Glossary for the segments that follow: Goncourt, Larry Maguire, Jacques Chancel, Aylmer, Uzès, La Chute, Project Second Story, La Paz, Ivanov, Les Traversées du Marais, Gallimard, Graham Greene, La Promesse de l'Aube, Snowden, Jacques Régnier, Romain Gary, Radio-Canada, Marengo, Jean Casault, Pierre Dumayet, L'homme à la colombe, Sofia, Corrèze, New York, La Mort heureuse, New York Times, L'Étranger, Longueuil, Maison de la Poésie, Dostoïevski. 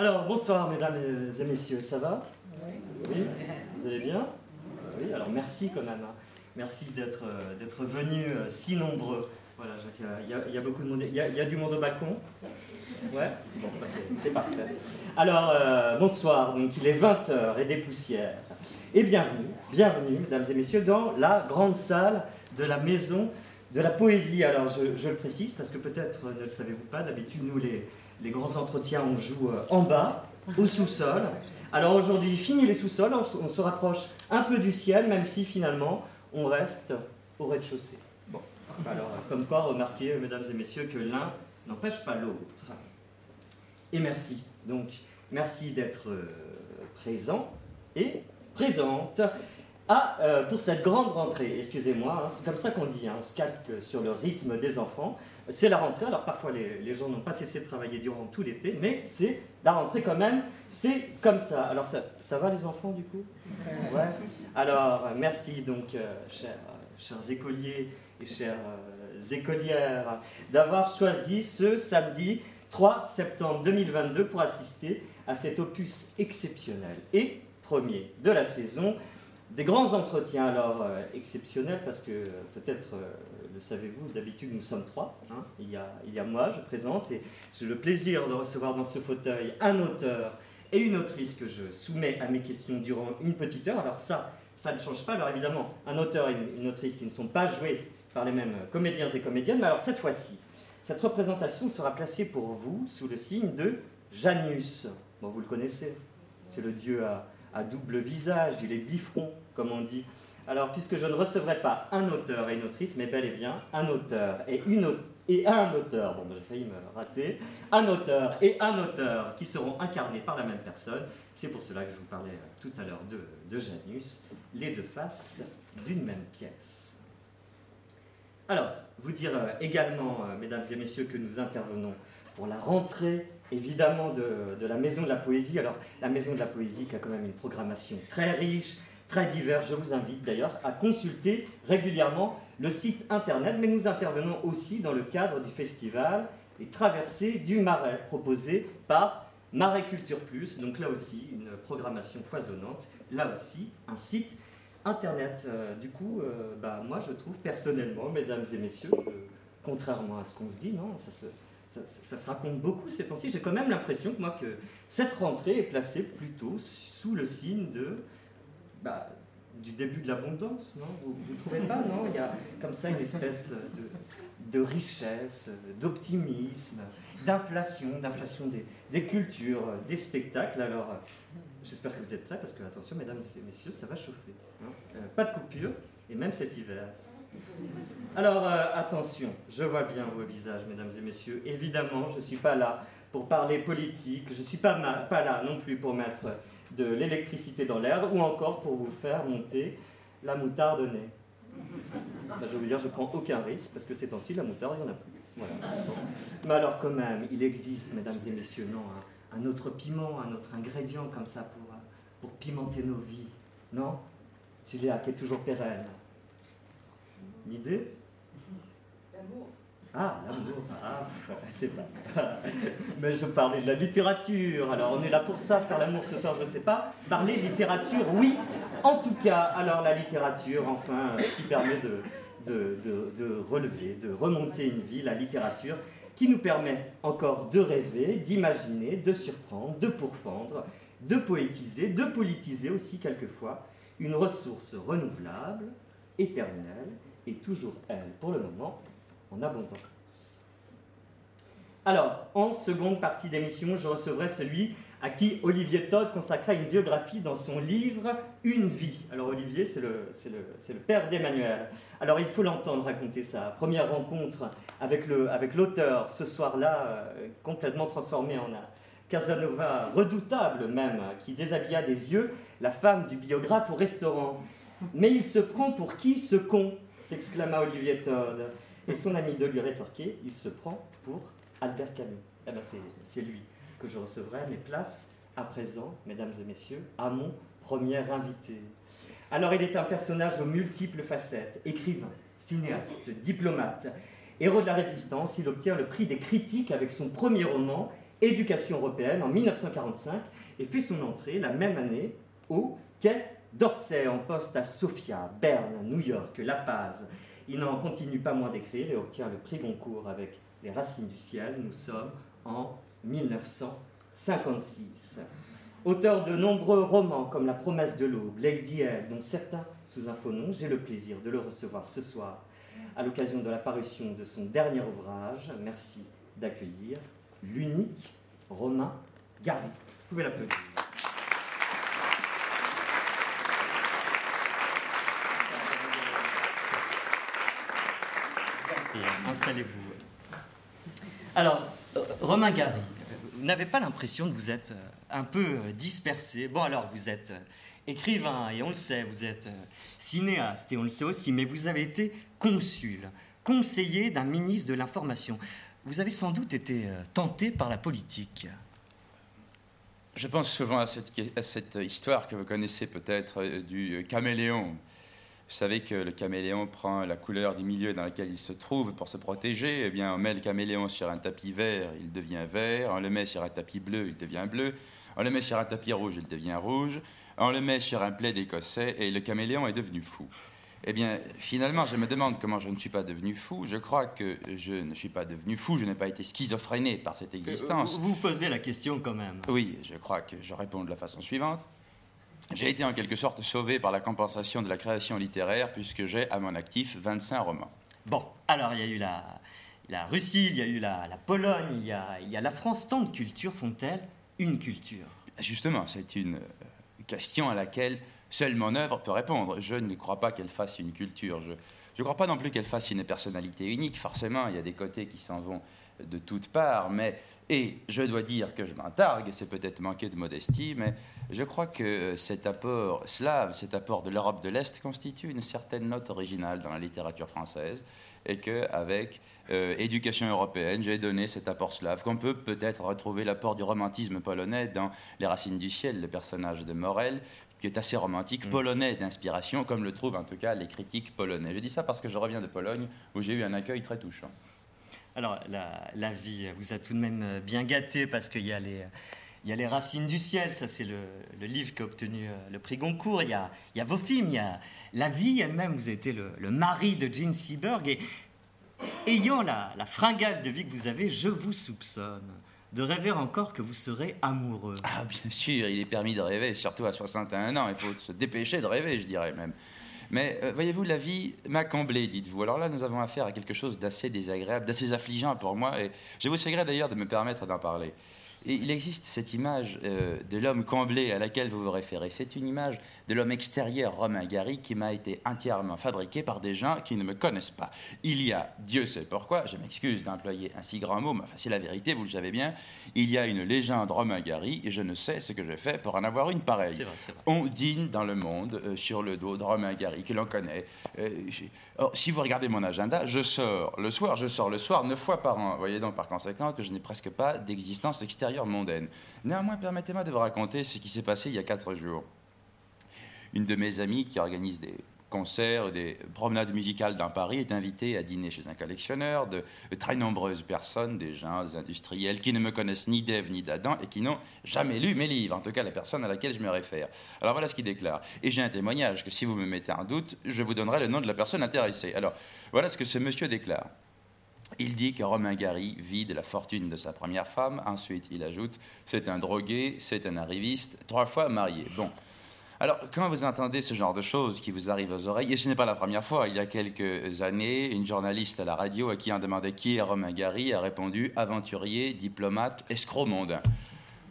Alors, bonsoir mesdames et messieurs, ça va? Oui. Vous allez bien? Oui, alors merci quand même. Merci d'être venus si nombreux. Voilà, il y a beaucoup de monde. Il y a du monde au balcon. Ouais. Bon, bah c'est parfait. Alors, bonsoir. Donc, il est 20h et des poussières. Et bienvenue, mesdames et messieurs, dans la grande salle de la Maison de la Poésie. Alors, je le précise parce que peut-être ne le savez-vous pas. D'habitude, nous, les grands entretiens, on joue en bas, au sous-sol. Alors aujourd'hui, fini les sous-sols, on se rapproche un peu du ciel, même si finalement, on reste au rez-de-chaussée. Bon, alors comme quoi, remarquez, mesdames et messieurs, que l'un n'empêche pas l'autre. Et merci, donc, merci d'être présent et présente pour cette grande rentrée. Excusez-moi, hein, c'est comme ça qu'on dit, hein, on se calque sur le rythme des enfants. C'est la rentrée, alors parfois les gens n'ont pas cessé de travailler durant tout l'été, mais c'est la rentrée quand même, c'est comme ça. Alors ça va les enfants du coup? Ouais. Alors merci donc chers écoliers et chères écolières d'avoir choisi ce samedi 3 septembre 2022 pour assister à cet opus exceptionnel et premier de la saison des grands entretiens. Alors exceptionnel parce que peut-être... le savez-vous, d'habitude nous sommes trois, hein. Il y a moi, je présente, et j'ai le plaisir de recevoir dans ce fauteuil un auteur et une autrice que je soumets à mes questions durant une petite heure. Alors ça ne change pas, alors évidemment, un auteur et une autrice qui ne sont pas joués par les mêmes comédiens et comédiennes, mais alors cette fois-ci, cette représentation sera placée pour vous sous le signe de Janus. Bon, vous le connaissez, c'est le dieu à double visage, il est bifront, comme on dit. Alors, puisque je ne recevrai pas un auteur et une autrice, mais bel et bien un auteur et un auteur, bon, j'ai failli me rater, un auteur et un auteur qui seront incarnés par la même personne. C'est pour cela que je vous parlais tout à l'heure de Janus, les deux faces d'une même pièce. Alors, vous dire également, mesdames et messieurs, que nous intervenons pour la rentrée, évidemment, de la Maison de la Poésie. Alors, la Maison de la Poésie qui a quand même une programmation très riche, très divers. Je vous invite d'ailleurs à consulter régulièrement le site internet, mais nous intervenons aussi dans le cadre du festival Les Traversées du Marais, proposé par Marais Culture Plus, donc là aussi une programmation foisonnante, là aussi un site internet. Du coup, moi je trouve personnellement, mesdames et messieurs, contrairement à ce qu'on se dit, non, ça se raconte beaucoup ces temps-ci, j'ai quand même l'impression que cette rentrée est placée plutôt sous le signe de... du début de l'abondance, non? Vous ne trouvez pas, non? Il y a comme ça une espèce de richesse, d'optimisme, d'inflation des cultures, des spectacles. Alors, j'espère que vous êtes prêts, parce que, attention, mesdames et messieurs, ça va chauffer. Hein, pas de coupure, et même cet hiver. Alors, attention, je vois bien vos visages, mesdames et messieurs. Évidemment, je ne suis pas là pour parler politique, je ne suis pas là non plus pour mettre... de l'électricité dans l'air, ou encore pour vous faire monter la moutarde au nez. Ben, je veux dire, je prends aucun risque, parce que ces temps-ci, la moutarde, il n'y en a plus. Voilà. Bon. Mais alors quand même, il existe, mesdames et messieurs, non, un autre piment, un autre ingrédient comme ça pour pimenter nos vies, non? Celui-là qui est toujours pérenne. Une idée? L'amour. Ah, l'amour, ah, c'est pas... Mais je parlais de la littérature, alors on est là pour ça, faire l'amour ce soir, je sais pas. Parler littérature, oui, en tout cas, alors la littérature, enfin, qui permet de relever, de remonter une vie, la littérature, qui nous permet encore de rêver, d'imaginer, de surprendre, de pourfendre, de poétiser, de politiser aussi quelquefois, une ressource renouvelable, éternelle, et toujours elle, pour le moment, en abondance. Alors, en seconde partie d'émission, je recevrai celui à qui Olivier Todd consacra une biographie dans son livre « Une vie ». Alors Olivier, c'est le père d'Emmanuel. Alors il faut l'entendre raconter sa première rencontre avec l'auteur, ce soir-là, complètement transformé en un Casanova redoutable même, qui déshabilla des yeux la femme du biographe au restaurant. « Mais il se prend pour qui ce con ?» s'exclama Olivier Todd. Et son ami de lui rétorquer, il se prend pour Albert Camus. Eh ben c'est lui que je recevrai, mes places à présent, mesdames et messieurs, à mon premier invité. Alors il est un personnage aux multiples facettes, écrivain, cinéaste, diplomate, héros de la résistance. Il obtient le prix des critiques avec son premier roman, Éducation européenne en 1945 et fait son entrée la même année au Quai d'Orsay en poste à Sofia, Berne, New York, La Paz. Il n'en continue pas moins d'écrire et obtient le prix Goncourt avec Les Racines du Ciel. Nous sommes en 1956. Auteur de nombreux romans comme La Promesse de l'Aube, Lady Hed, dont certains sous un faux nom, j'ai le plaisir de le recevoir ce soir à l'occasion de la parution de son dernier ouvrage. Merci d'accueillir l'unique Romain Gary. Vous pouvez l'applaudir. Et installez-vous. Alors, Romain Gary, vous n'avez pas l'impression que vous êtes un peu dispersé? Bon, alors, vous êtes écrivain, et on le sait, vous êtes cinéaste, et on le sait aussi, mais vous avez été consul, conseiller d'un ministre de l'Information. Vous avez sans doute été tenté par la politique. Je pense souvent à cette histoire que vous connaissez peut-être du caméléon. Vous savez que le caméléon prend la couleur du milieu dans lequel il se trouve pour se protéger. Eh bien, on met le caméléon sur un tapis vert, il devient vert. On le met sur un tapis bleu, il devient bleu. On le met sur un tapis rouge, il devient rouge. On le met sur un plaid écossais et le caméléon est devenu fou. Eh bien, finalement, je me demande comment je ne suis pas devenu fou. Je crois que je ne suis pas devenu fou, je n'ai pas été schizophréné par cette existence. Vous posez la question quand même. Oui, je crois que je réponds de la façon suivante. J'ai été en quelque sorte sauvé par la compensation de la création littéraire puisque j'ai à mon actif 25 romans. Bon, alors il y a eu la Russie, il y a eu la Pologne, il y a la France. Tant de cultures font-elles une culture? Justement, c'est une question à laquelle seule mon œuvre peut répondre. Je ne crois pas qu'elle fasse une culture. Je ne crois pas non plus qu'elle fasse une personnalité unique. Forcément, il y a des côtés qui s'en vont de toutes parts. Et je dois dire que je m'en targue, c'est peut-être manquer de modestie, mais je crois que cet apport slave, cet apport de l'Europe de l'Est constitue une certaine note originale dans la littérature française et qu'avec Éducation européenne, j'ai donné cet apport slave, qu'on peut peut-être retrouver l'apport du romantisme polonais dans Les Racines du Ciel, le personnage de Morel, qui est assez romantique, polonais d'inspiration, comme le trouvent en tout cas les critiques polonais. Je dis ça parce que je reviens de Pologne, où j'ai eu un accueil très touchant. Alors, la vie vous a tout de même bien gâté, parce qu'il y a les Racines du Ciel, ça c'est le livre qui a obtenu le prix Goncourt, il y a vos films, il y a la vie elle-même, vous avez été le mari de Jean Seberg, et ayant la fringale de vie que vous avez, je vous soupçonne de rêver encore que vous serez amoureux. Ah, bien sûr, il est permis de rêver, surtout à 61 ans, il faut se dépêcher de rêver, je dirais même. Mais voyez-vous, la vie m'a comblé, dites-vous. Alors là, nous avons affaire à quelque chose d'assez désagréable, d'assez affligeant pour moi, et je vous serais d'ailleurs de me permettre d'en parler. Et il existe cette image de l'homme comblé à laquelle vous vous référez. C'est une image de l'homme extérieur, Romain Gary, qui m'a été entièrement fabriquée par des gens qui ne me connaissent pas. Il y a, Dieu sait pourquoi, je m'excuse d'employer un si grand mot, mais enfin, c'est la vérité, vous le savez bien, il y a une légende Romain Gary, et je ne sais ce que j'ai fait pour en avoir une pareille. C'est vrai, c'est vrai. On dîne dans le monde sur le dos de Romain Gary, que l'on connaît. Or, si vous regardez mon agenda, je sors le soir, 9 fois par an. Voyez donc par conséquent que je n'ai presque pas d'existence extérieure mondaine. Néanmoins, permettez-moi de vous raconter ce qui s'est passé il y a 4 jours. Une de mes amies qui organise des concerts, des promenades musicales dans Paris est invitée à dîner chez un collectionneur de très nombreuses personnes, des gens, des industriels, qui ne me connaissent ni d'Ève ni d'Adam et qui n'ont jamais lu mes livres, en tout cas la personne à laquelle je me réfère. Alors voilà ce qu'il déclare. Et j'ai un témoignage que si vous me mettez en doute, je vous donnerai le nom de la personne intéressée. Alors voilà ce que ce monsieur déclare. Il dit que Romain Gary vit de la fortune de sa première femme. Ensuite, il ajoute, c'est un drogué, c'est un arriviste, 3 fois marié. Bon. Alors, quand vous entendez ce genre de choses qui vous arrivent aux oreilles, et ce n'est pas la première fois, il y a quelques années, une journaliste à la radio à qui on demandait qui est Romain Gary a répondu, aventurier, diplomate, escroc mondain.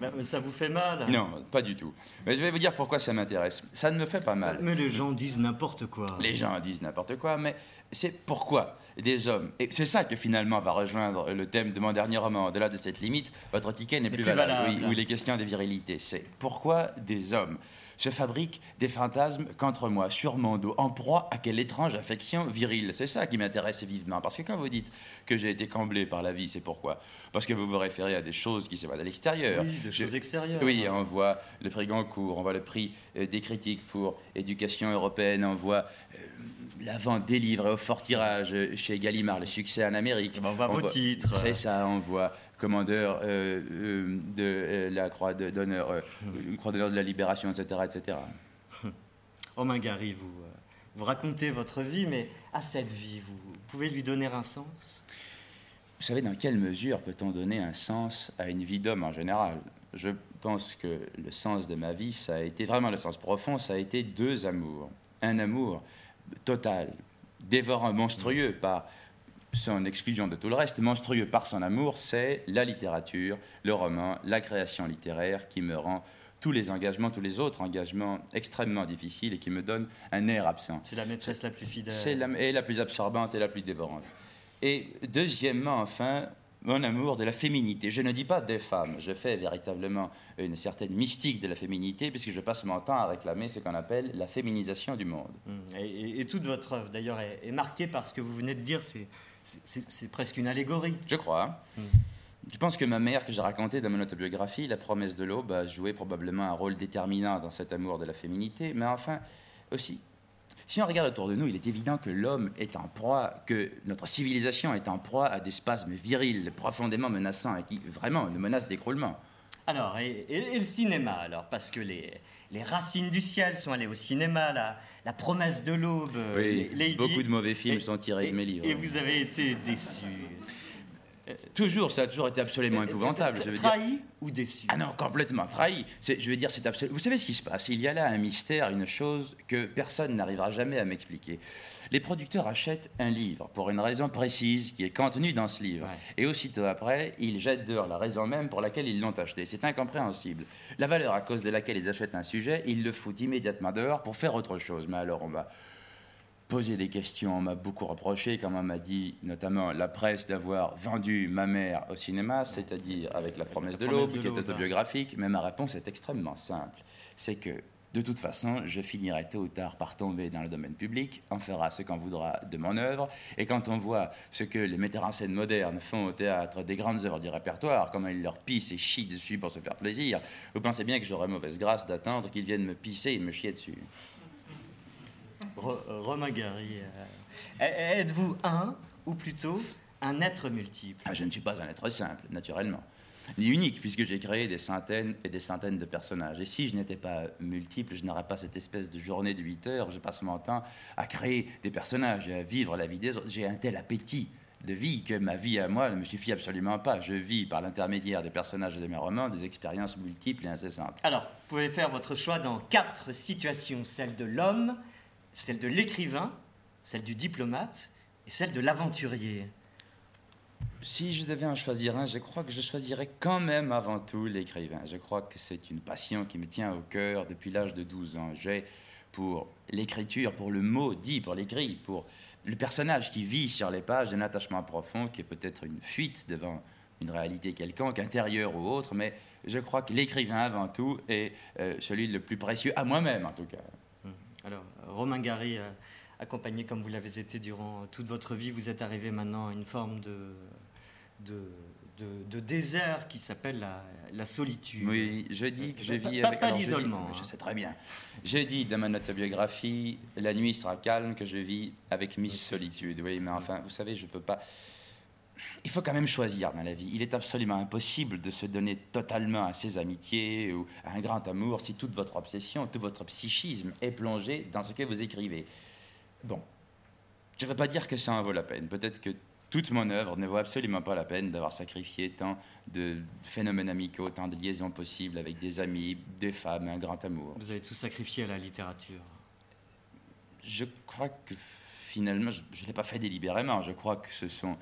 Mais ça vous fait mal, hein? Non, pas du tout. Mais je vais vous dire pourquoi ça m'intéresse. Ça ne me fait pas mal. Mais les gens disent n'importe quoi. Les gens disent n'importe quoi, mais c'est pourquoi des hommes. Et c'est ça que finalement va rejoindre le thème de mon dernier roman, Au-delà de cette limite, votre ticket n'est plus valable. Oui, où les questions de virilité. C'est pourquoi des hommes se fabriquent des fantasmes contre moi, sur mon dos, en proie à quelle étrange affection virile. C'est ça qui m'intéresse vivement, parce que quand vous dites que j'ai été comblé par la vie, c'est pourquoi? Parce que vous vous référez à des choses qui se voient à l'extérieur. Oui, des choses extérieures. Oui, hein. On voit le prix Goncourt, on voit le prix des critiques pour Éducation européenne, on voit la vente des livres au fort tirage chez Gallimard, le succès en Amérique. On voit vos titres. C'est ça, on voit commandeur de la croix d'honneur de la libération, etc. etc. Romain Gary, vous racontez votre vie, mais à cette vie, vous pouvez lui donner un sens? Vous savez, dans quelle mesure peut-on donner un sens à une vie d'homme en général? Je pense que le sens de ma vie, ça a été, vraiment le sens profond, ça a été deux amours. Un amour total, dévorant, monstrueux, par son exclusion de tout le reste, monstrueux par son amour, c'est la littérature, le roman, la création littéraire qui me rend tous les engagements, tous les autres engagements extrêmement difficiles et qui me donne un air absent. C'est la maîtresse la plus fidèle. C'est la plus absorbante et la plus dévorante. Et deuxièmement, enfin, mon amour de la féminité. Je ne dis pas des femmes, je fais véritablement une certaine mystique de la féminité puisque je passe mon temps à réclamer ce qu'on appelle la féminisation du monde. Et toute votre œuvre, d'ailleurs, est marquée par ce que vous venez de dire, c'est presque une allégorie. Je crois. Je pense que ma mère, que j'ai racontée dans mon autobiographie, La Promesse de l'Aube, a joué probablement un rôle déterminant dans cet amour de la féminité, mais enfin, aussi... Si on regarde autour de nous, il est évident que l'homme est en proie, que notre civilisation est en proie à des spasmes virils, profondément menaçants et qui, vraiment, nous menacent d'écroulement. Alors, et le cinéma, alors, parce que les Racines du Ciel sont allées au cinéma, la Promesse de l'Aube... Oui, Lady, beaucoup de mauvais films sont tirés de mes livres. Et vous avez été déçu. Toujours, ça a toujours été absolument épouvantable. Je veux trahi dire. Ou déçu? Ah non, complètement trahi. Je veux dire, c'est absolument... Vous savez ce qui se passe? Il y a là un mystère, une chose que personne n'arrivera jamais à m'expliquer. Les producteurs achètent un livre pour une raison précise qui est contenue dans ce livre. Ouais. Et aussitôt après, ils jettent dehors la raison même pour laquelle ils l'ont acheté. C'est incompréhensible. La valeur à cause de laquelle ils achètent un sujet, ils le foutent immédiatement dehors pour faire autre chose. Mais alors on va... poser des questions, on m'a beaucoup reproché, comme on m'a dit notamment la presse d'avoir vendu ma mère au cinéma, c'est-à-dire avec La Promesse de l'Aube, qui est autobiographique, mais ma réponse est extrêmement simple. C'est que, de toute façon, je finirai tôt ou tard par tomber dans le domaine public, on fera ce qu'on voudra de mon œuvre, et quand on voit ce que les metteurs en scène modernes font au théâtre des grandes œuvres du répertoire, comment ils leur pissent et chient dessus pour se faire plaisir, vous pensez bien que j'aurais mauvaise grâce d'attendre qu'ils viennent me pisser et me chier dessus. Romain Gary, êtes-vous un, ou plutôt, un être multiple? Je ne suis pas un être simple, naturellement, ni unique, puisque j'ai créé des centaines et des centaines de personnages. Et si je n'étais pas multiple, je n'aurais pas cette espèce de journée de 8 heures, je passe mon temps à créer des personnages et à vivre la vie des autres. J'ai un tel appétit de vie que ma vie à moi ne me suffit absolument pas. Je vis par l'intermédiaire des personnages de mes romans des expériences multiples et incessantes. Alors, vous pouvez faire votre choix dans 4 situations, celle de l'homme, celle de l'écrivain, celle du diplomate et celle de l'aventurier. Si je devais en choisir un, je crois que je choisirais quand même avant tout l'écrivain. Je crois que c'est une passion qui me tient au cœur depuis l'âge de 12 ans. J'ai pour l'écriture, pour le mot dit, pour l'écrit, pour le personnage qui vit sur les pages, un attachement profond qui est peut-être une fuite devant une réalité quelconque, intérieure ou autre, mais je crois que l'écrivain avant tout est celui le plus précieux, à moi-même en tout cas. Alors, Romain Gary, accompagné comme vous l'avez été durant toute votre vie, vous êtes arrivé maintenant à une forme de désert qui s'appelle la solitude. Oui, je dis que je vis avec... Pas l'isolement. Je sais très bien. Je dis dans ma autobiographie, la nuit sera calme, que je vis avec Miss Solitude. Oui, mais enfin, vous savez, je ne peux pas... Il faut quand même choisir dans la vie. Il est absolument impossible de se donner totalement à ses amitiés ou à un grand amour si toute votre obsession, tout votre psychisme est plongé dans ce que vous écrivez. Bon, je ne veux pas dire que ça en vaut la peine. Peut-être que toute mon œuvre ne vaut absolument pas la peine d'avoir sacrifié tant de phénomènes amicaux, tant de liaisons possibles avec des amis, des femmes, un grand amour. Vous avez tout sacrifié à la littérature. Je crois que finalement, je ne l'ai pas fait délibérément. Je crois que ce sont...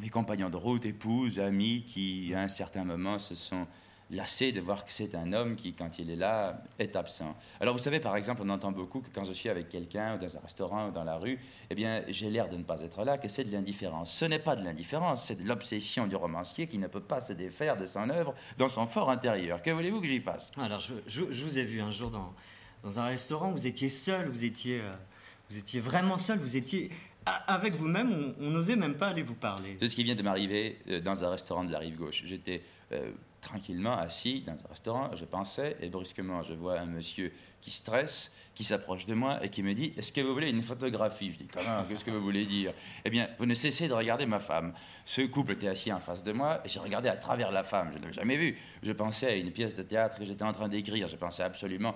mes compagnons de route, épouses, amis, qui, à un certain moment, se sont lassés de voir que c'est un homme qui, quand il est là, est absent. Alors, vous savez, par exemple, on entend beaucoup que quand je suis avec quelqu'un, dans un restaurant, dans la rue, eh bien, j'ai l'air de ne pas être là, que c'est de l'indifférence. Ce n'est pas de l'indifférence, c'est de l'obsession du romancier qui ne peut pas se défaire de son œuvre dans son fort intérieur. Que voulez-vous que j'y fasse? Alors, je vous ai vu un jour dans un restaurant, vous étiez seul, vous étiez vraiment seul, vous étiez... Avec vous-même, on n'osait même pas aller vous parler. C'est ce qui vient de m'arriver dans un restaurant de la rive gauche. J'étais tranquillement assis dans un restaurant, je pensais, et brusquement je vois un monsieur qui stresse, qui s'approche de moi et qui me dit « Est-ce que vous voulez une photographie ?» Je dis « Comment, qu'est-ce que vous voulez dire ?»« Eh bien, vous ne cessez de regarder ma femme. » Ce couple était assis en face de moi et j'ai regardé à travers la femme, je ne l'avais jamais vue. Je pensais à une pièce de théâtre que j'étais en train d'écrire, je pensais absolument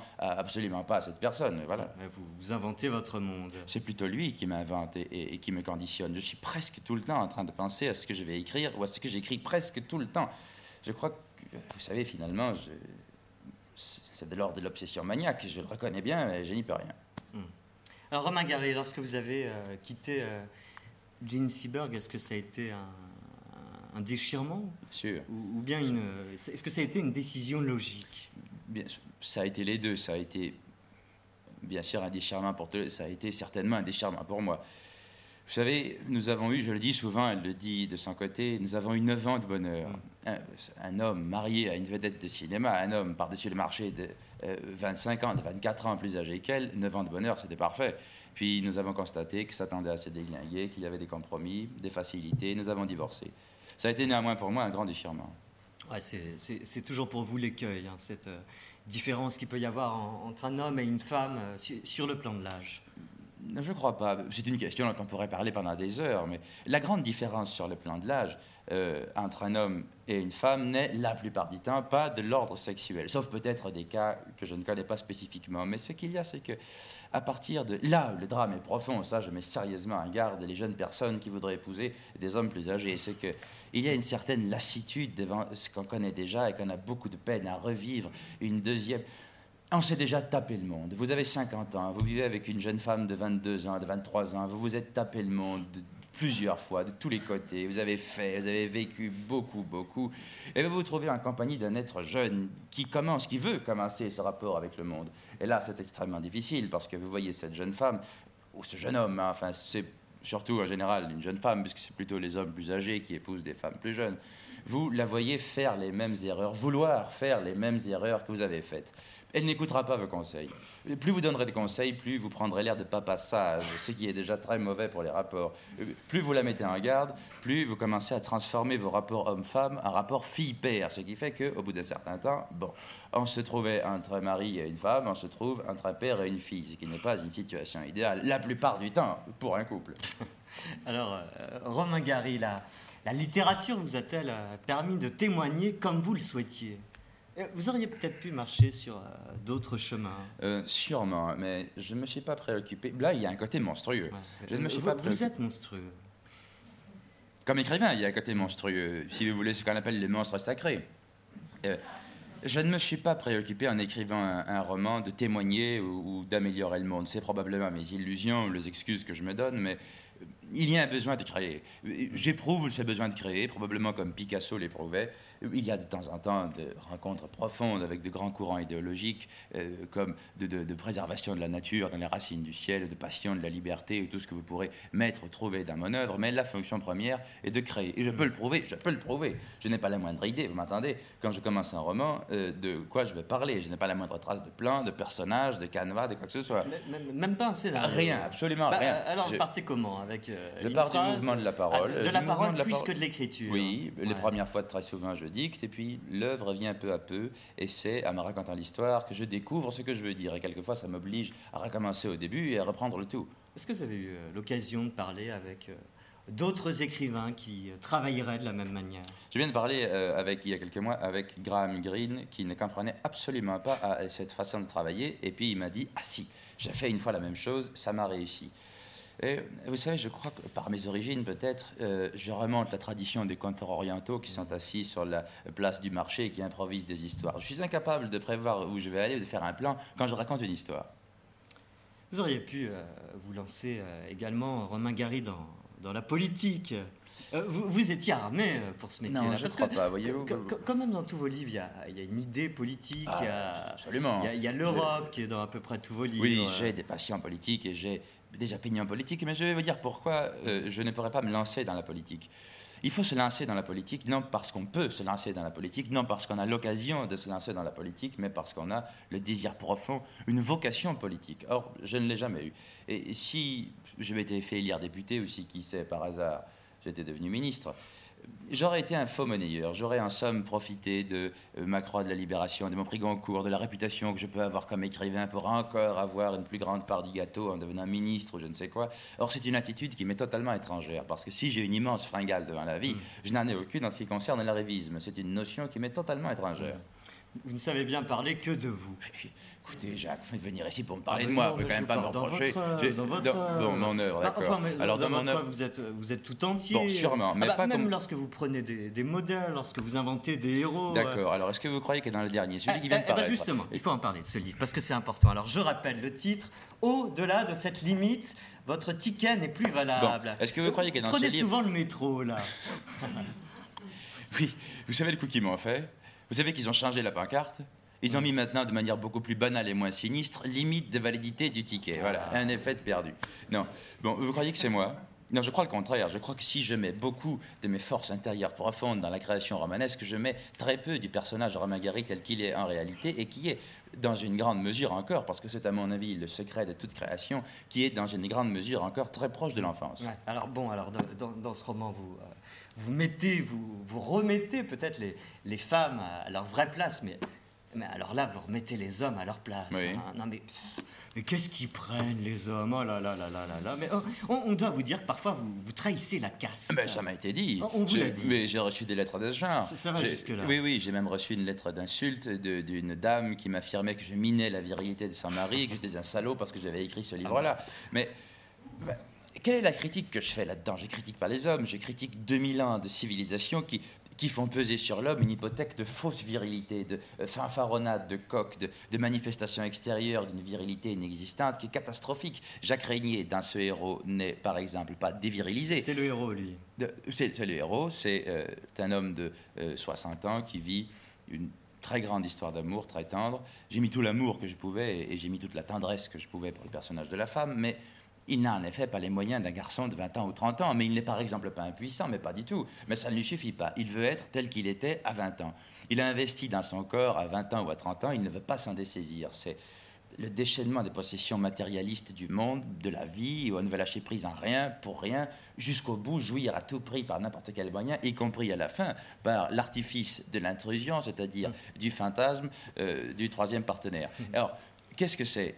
pas à cette personne, voilà. Mais vous inventez votre monde. C'est plutôt lui qui m'invente et qui me conditionne. Je suis presque tout le temps en train de penser à ce que je vais écrire ou à ce que j'écris presque tout le temps. Je crois que, vous savez, finalement, c'est de l'ordre de l'obsession maniaque, je le reconnais bien, mais je n'y peux rien. Alors, Romain Gary, lorsque vous avez quitté Jean Seberg, est-ce que ça a été un déchirement? Bien sûr. Ou bien, est-ce que ça a été une décision logique? Bien, ça a été les deux. Ça a été, bien sûr, un déchirement pour tous. Ça a été certainement un déchirement pour moi. Vous savez, nous avons eu, je le dis souvent, elle le dit de son côté, nous avons eu 9 ans de bonheur. Un homme marié à une vedette de cinéma, un homme par-dessus le marché de 25 ans, de 24 ans plus âgé qu'elle, 9 ans de bonheur, c'était parfait. Puis nous avons constaté que ça tendait à se déglinguer, qu'il y avait des compromis, des facilités, nous avons divorcé. Ça a été néanmoins pour moi un grand déchirement. Ouais, c'est toujours pour vous l'écueil, hein, cette différence qu'il peut y avoir entre un homme et une femme sur le plan de l'âge. Je ne crois pas. C'est une question dont on pourrait parler pendant des heures, mais la grande différence sur le plan de l'âge entre un homme et une femme n'est la plupart du temps pas de l'ordre sexuel, sauf peut-être des cas que je ne connais pas spécifiquement. Mais ce qu'il y a, c'est que à partir de là, le drame est profond. Ça, je mets sérieusement en garde les jeunes personnes qui voudraient épouser des hommes plus âgés. C'est que il y a une certaine lassitude devant ce qu'on connaît déjà et qu'on a beaucoup de peine à revivre une deuxième. On s'est déjà tapé le monde. Vous avez 50 ans, vous vivez avec une jeune femme de 22 ans, de 23 ans, vous vous êtes tapé le monde plusieurs fois, de tous les côtés. Vous avez fait, vous avez vécu beaucoup, beaucoup. Et vous vous trouvez en compagnie d'un être jeune qui commence, qui veut commencer ce rapport avec le monde. Et là, c'est extrêmement difficile parce que vous voyez cette jeune femme, ou ce jeune homme, hein, enfin, c'est surtout en général une jeune femme, puisque c'est plutôt les hommes plus âgés qui épousent des femmes plus jeunes. Vous la voyez faire les mêmes erreurs, vouloir faire les mêmes erreurs que vous avez faites. Elle n'écoutera pas vos conseils. Plus vous donnerez de conseils, plus vous prendrez l'air de papa sage, ce qui est déjà très mauvais pour les rapports. Plus vous la mettez en garde, plus vous commencez à transformer vos rapports homme-femme en rapports fille-père, ce qui fait qu'au bout d'un certain temps, bon, on se trouvait entre un mari et une femme, on se trouve entre un père et une fille, ce qui n'est pas une situation idéale, la plupart du temps, pour un couple. Alors, Romain Gary, la littérature vous a-t-elle permis de témoigner comme vous le souhaitiez ? Vous auriez peut-être pu marcher sur d'autres chemins. Sûrement, mais je ne me suis pas préoccupé. Là, il y a un côté monstrueux. Ouais, vous êtes monstrueux. Comme écrivain, il y a un côté monstrueux. Si vous voulez, ce qu'on appelle les monstres sacrés. Je ne me suis pas préoccupé en écrivant un roman de témoigner ou d'améliorer le monde. C'est probablement mes illusions, les excuses que je me donne, mais... il y a un besoin de créer. J'éprouve ce besoin de créer, probablement comme Picasso l'éprouvait. Il y a de temps en temps des rencontres profondes avec de grands courants idéologiques, comme de préservation de la nature dans Les Racines du Ciel, de passion de la liberté, et tout ce que vous pourrez mettre ou trouver dans mon œuvre. Mais la fonction première est de créer. Et je peux le prouver, je peux le prouver. Je n'ai pas la moindre idée, vous m'entendez, quand je commence un roman, de quoi je vais parler. Je n'ai pas la moindre trace de plan, de personnage, de canevas, de quoi que ce soit. Même pas un scénario. Rien, absolument rien. Alors, partez comment avec je pars du mouvement de la parole. De la parole plus que de l'écriture. Oui, ouais. Les premières fois, très souvent, je dicte, et puis l'œuvre vient peu à peu, et c'est en me racontant l'histoire que je découvre ce que je veux dire. Et quelquefois, ça m'oblige à recommencer au début et à reprendre le tout. Est-ce que vous avez eu l'occasion de parler avec d'autres écrivains qui travailleraient de la même manière? Je viens de parler, il y a quelques mois, avec Graham Greene, qui ne comprenait absolument pas à cette façon de travailler, et puis il m'a dit « Ah si, j'ai fait une fois la même chose, ça m'a réussi ». Et vous savez, je crois que par mes origines, peut-être, je remonte la tradition des conteurs orientaux qui sont assis sur la place du marché et qui improvisent des histoires. Je suis incapable de prévoir où je vais aller, de faire un plan quand je raconte une histoire. Vous auriez pu vous lancer également, Romain Gary, dans la politique. Vous étiez armé pour ce métier-là. Non, je ne crois pas, voyez-vous. Quand même, dans tous vos livres, il y a une idée politique. Ah, absolument. Il y a l'Europe qui est dans à peu près tous vos livres. Oui, j'ai des passions politiques et j'ai... des opinions politiques, mais je vais vous dire pourquoi je ne pourrais pas me lancer dans la politique. Il faut se lancer dans la politique, non parce qu'on peut se lancer dans la politique, non parce qu'on a l'occasion de se lancer dans la politique, mais parce qu'on a le désir profond, une vocation politique. Or, je ne l'ai jamais eue. Et si je m'étais fait élire député, ou si, qui sait, par hasard, j'étais devenu ministre, J'aurais été un faux monnayeur, j'aurais en somme profité de ma croix de la Libération, de mon prix Goncourt, de la réputation que je peux avoir comme écrivain pour encore avoir une plus grande part du gâteau en devenant ministre ou je ne sais quoi. Or, c'est une attitude qui m'est totalement étrangère, parce que si j'ai une immense fringale devant la vie, je n'en ai aucune en ce qui concerne l'arrivisme. C'est une notion qui m'est totalement étrangère. Vous ne savez bien parler que de vous. Écoutez, Jacques, vous venir ici pour me parler de moi, vous ne pouvez quand même pas me reprocher. Dans mon œuvre, d'accord. Enfin, alors, dans mon œuvre, vous êtes tout entier. Bon, sûrement. Mais pas même comme... lorsque vous prenez des modèles, lorsque vous inventez des héros. D'accord. Alors, est-ce que vous croyez que dans le dernier, celui qui vient de paraître... Justement, il faut en parler de ce livre, parce que c'est important. Alors, je rappelle le titre, « Au-delà de cette limite, votre ticket n'est plus valable ». Bon, est-ce que vous croyez que dans ce livre... Prenez souvent le métro, là. Oui, vous savez le coup qu'ils m'ont fait. Vous savez qu'ils ont changé la pancarte. Ils ont mis maintenant, de manière beaucoup plus banale et moins sinistre, limite de validité du ticket. Voilà, un effet de perdu. Non, bon, vous croyez que c'est moi ? Non, je crois le contraire. Je crois que si je mets beaucoup de mes forces intérieures profondes dans la création romanesque, je mets très peu du personnage Romain Gary tel qu'il est en réalité et qui est, dans une grande mesure encore, parce que c'est à mon avis le secret de toute création, qui est dans une grande mesure encore très proche de l'enfance. Ouais. Alors bon, alors dans ce roman, vous... Vous remettez peut-être les femmes à leur vraie place, mais alors là, vous remettez les hommes à leur place. Oui. Hein. Non, mais qu'est-ce qu'ils prennent, les hommes? Oh là là là là là là. Mais on doit vous dire que parfois, vous trahissez la caste. Mais ça m'a été dit. On vous l'a dit. Mais j'ai reçu des lettres de ce genre. Ça va jusque-là. Oui, oui, j'ai même reçu une lettre d'insulte d'une dame qui m'affirmait que je minais la virilité de son mari et que j'étais un salaud parce que j'avais écrit ce livre-là. Mais... quelle est la critique que je fais là-dedans? Je critique pas les hommes, je critique 2000 ans de civilisation qui font peser sur l'homme une hypothèque de fausse virilité, de fanfaronnade, de coq, de manifestation extérieure d'une virilité inexistante qui est catastrophique. Jacques Régnier, dans ce héros, n'est par exemple pas dévirilisé. C'est le héros, lui. C'est le héros, c'est un homme de 60 ans qui vit une très grande histoire d'amour, très tendre. J'ai mis tout l'amour que je pouvais et j'ai mis toute la tendresse que je pouvais pour le personnage de la femme, mais... il n'a en effet pas les moyens d'un garçon de 20 ans ou 30 ans, mais il n'est par exemple pas impuissant, mais pas du tout. Mais ça ne lui suffit pas. Il veut être tel qu'il était à 20 ans. Il a investi dans son corps à 20 ans ou à 30 ans, il ne veut pas s'en dessaisir. C'est le déchaînement des possessions matérialistes du monde, de la vie, où on ne veut lâcher prise en rien, pour rien, jusqu'au bout, jouir à tout prix par n'importe quel moyen, y compris à la fin, par l'artifice de l'intrusion, c'est-à-dire du fantasme du troisième partenaire. Alors... qu'est-ce que c'est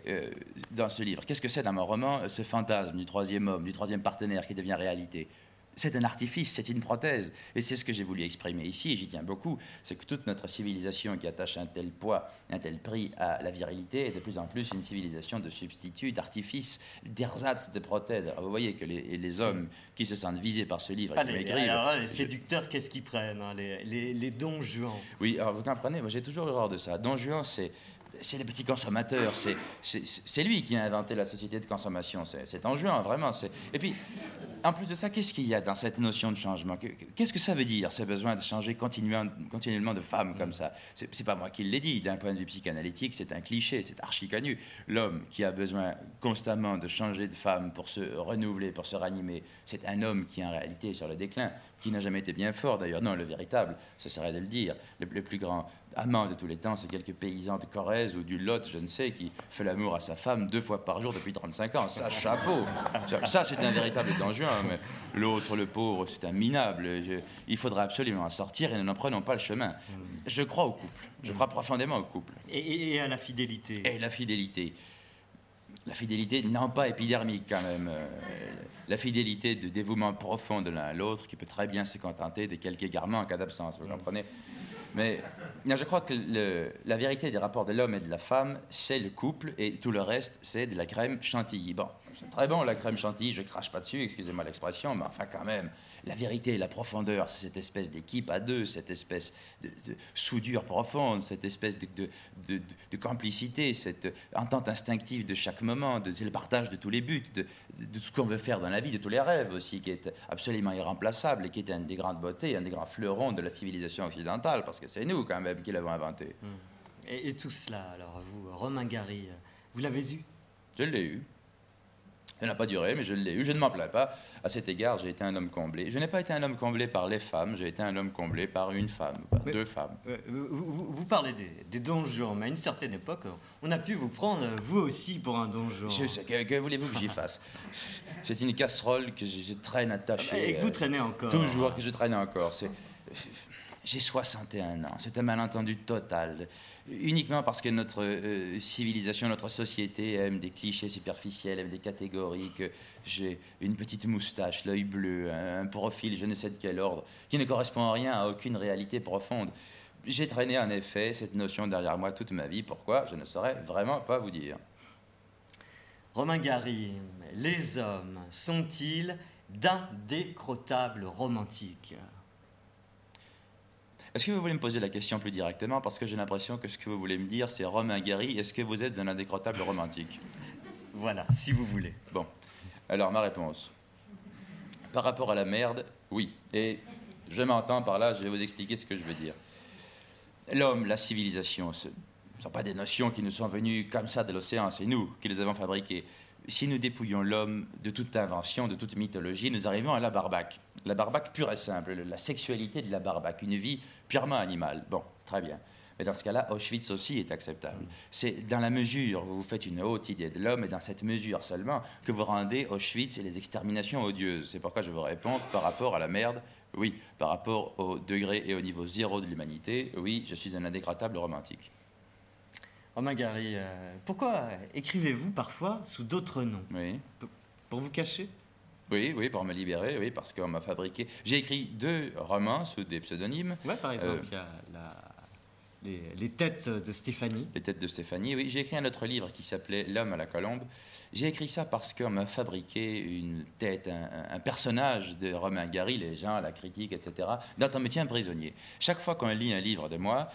dans ce livre? Qu'est-ce que c'est dans mon roman, ce fantasme du troisième homme, du troisième partenaire qui devient réalité? C'est un artifice, c'est une prothèse. Et c'est ce que j'ai voulu exprimer ici, et j'y tiens beaucoup, c'est que toute notre civilisation qui attache un tel poids, un tel prix à la virilité est de plus en plus une civilisation de substituts, d'artifices, d'ersatz, de prothèses. Alors vous voyez que les hommes qui se sentent visés par ce livre... qui m'écrivent, alors les séducteurs, qu'est-ce qu'ils prennent, hein, les Don Juan? Oui, alors vous comprenez, moi j'ai toujours horreur de ça. Don Juan, c'est les petits consommateurs, c'est lui qui a inventé la société de consommation, c'est enjouant, vraiment. Et puis, en plus de ça, qu'est-ce qu'il y a dans cette notion de changement? Qu'est-ce que ça veut dire, ce besoin de changer continuellement de femme comme ça? C'est pas moi qui l'ai dit, d'un point de vue psychanalytique, c'est un cliché, c'est archi connu. L'homme qui a besoin constamment de changer de femme pour se renouveler, pour se ranimer, c'est un homme qui, en réalité, est sur le déclin, qui n'a jamais été bien fort, d'ailleurs. Non, le véritable, ce serait de le dire, le plus grand... amant de tous les temps, c'est quelques paysans de Corrèze ou du Lot, je ne sais, qui fait l'amour à sa femme 2 fois par jour depuis 35 ans. Ça, chapeau. Ça, c'est un véritable danger. Mais l'autre, le pauvre, c'est un minable. Il faudra absolument en sortir et nous n'en prenons pas le chemin. Je crois au couple. Je crois profondément au couple. Et à la fidélité. Et la fidélité. La fidélité, non pas épidermique quand même, la fidélité de dévouement profond de l'un à l'autre qui peut très bien se contenter de quelques égarements en cas d'absence, vous comprenez? Mais non, je crois que la vérité des rapports de l'homme et de la femme, c'est le couple et tout le reste, c'est de la crème chantilly. Bon, c'est très bon la crème chantilly, je crache pas dessus, excusez-moi l'expression, mais enfin quand même, la vérité et la profondeur, c'est cette espèce d'équipe à deux, cette espèce de soudure profonde, cette espèce de complicité, cette entente instinctive de chaque moment, c'est le partage de tous les buts, de ce qu'on veut faire dans la vie, de tous les rêves aussi, qui est absolument irremplaçable et qui est une des grandes beautés, un des grands fleurons de la civilisation occidentale, parce que c'est nous quand même qui l'avons inventé. Et tout cela, alors vous, Romain Gary, vous l'avez eu? Je l'ai eu. Elle n'a pas duré, mais je l'ai eu, je ne m'en plains pas. À cet égard, j'ai été un homme comblé. Je n'ai pas été un homme comblé par les femmes, j'ai été un homme comblé par une femme, par deux femmes. Vous parlez des Don Juan, mais à une certaine époque, on a pu vous prendre, vous aussi, pour un Don Juan. Que voulez-vous que j'y fasse? C'est une casserole que je traîne attachée. Et que vous traînez encore. Toujours que je traîne encore. J'ai 61 ans, c'est un malentendu total. Uniquement parce que notre civilisation, notre société aime des clichés superficiels, aime des catégories, que j'ai une petite moustache, l'œil bleu, un profil, je ne sais de quel ordre, qui ne correspond à rien, à aucune réalité profonde. J'ai traîné en effet cette notion derrière moi toute ma vie. Pourquoi? Je ne saurais vraiment pas vous dire. Romain Gary, les hommes sont-ils d'indécrottables romantiques? Est-ce que vous voulez me poser la question plus directement? Parce que j'ai l'impression que ce que vous voulez me dire, c'est: Romain Gary, est-ce que vous êtes un indécrottable romantique? Voilà, si vous voulez. Bon, alors ma réponse. Par rapport à la merde, oui. Et je m'entends par là, je vais vous expliquer ce que je veux dire. L'homme, la civilisation, ce ne sont pas des notions qui nous sont venues comme ça de l'océan, c'est nous qui les avons fabriquées. Si nous dépouillons l'homme de toute invention, de toute mythologie, nous arrivons à la barbaque. La barbaque pure et simple, la sexualité de la barbaque, une vie purement animale. Bon, très bien. Mais dans ce cas-là, Auschwitz aussi est acceptable. C'est dans la mesure où vous faites une haute idée de l'homme, et dans cette mesure seulement, que vous rendez Auschwitz et les exterminations odieuses. C'est pourquoi je vous réponds, par rapport à la merde, oui. Par rapport au degré et au niveau zéro de l'humanité, oui, je suis un indécrottable romantique. Romain Gary, pourquoi écrivez-vous parfois sous d'autres noms? Oui. Pour vous cacher? Oui, oui, pour me libérer, oui, parce qu'on m'a fabriqué. J'ai écrit 2 romans sous des pseudonymes. Ouais, par exemple, il y a les têtes de Stéphanie. Les têtes de Stéphanie, oui. J'ai écrit un autre livre qui s'appelait L'Homme à la colombe. J'ai écrit ça parce qu'on m'a fabriqué une tête, un personnage de Romain Gary, les gens, la critique, etc., dont on me tient prisonnier. Chaque fois qu'on lit un livre de moi,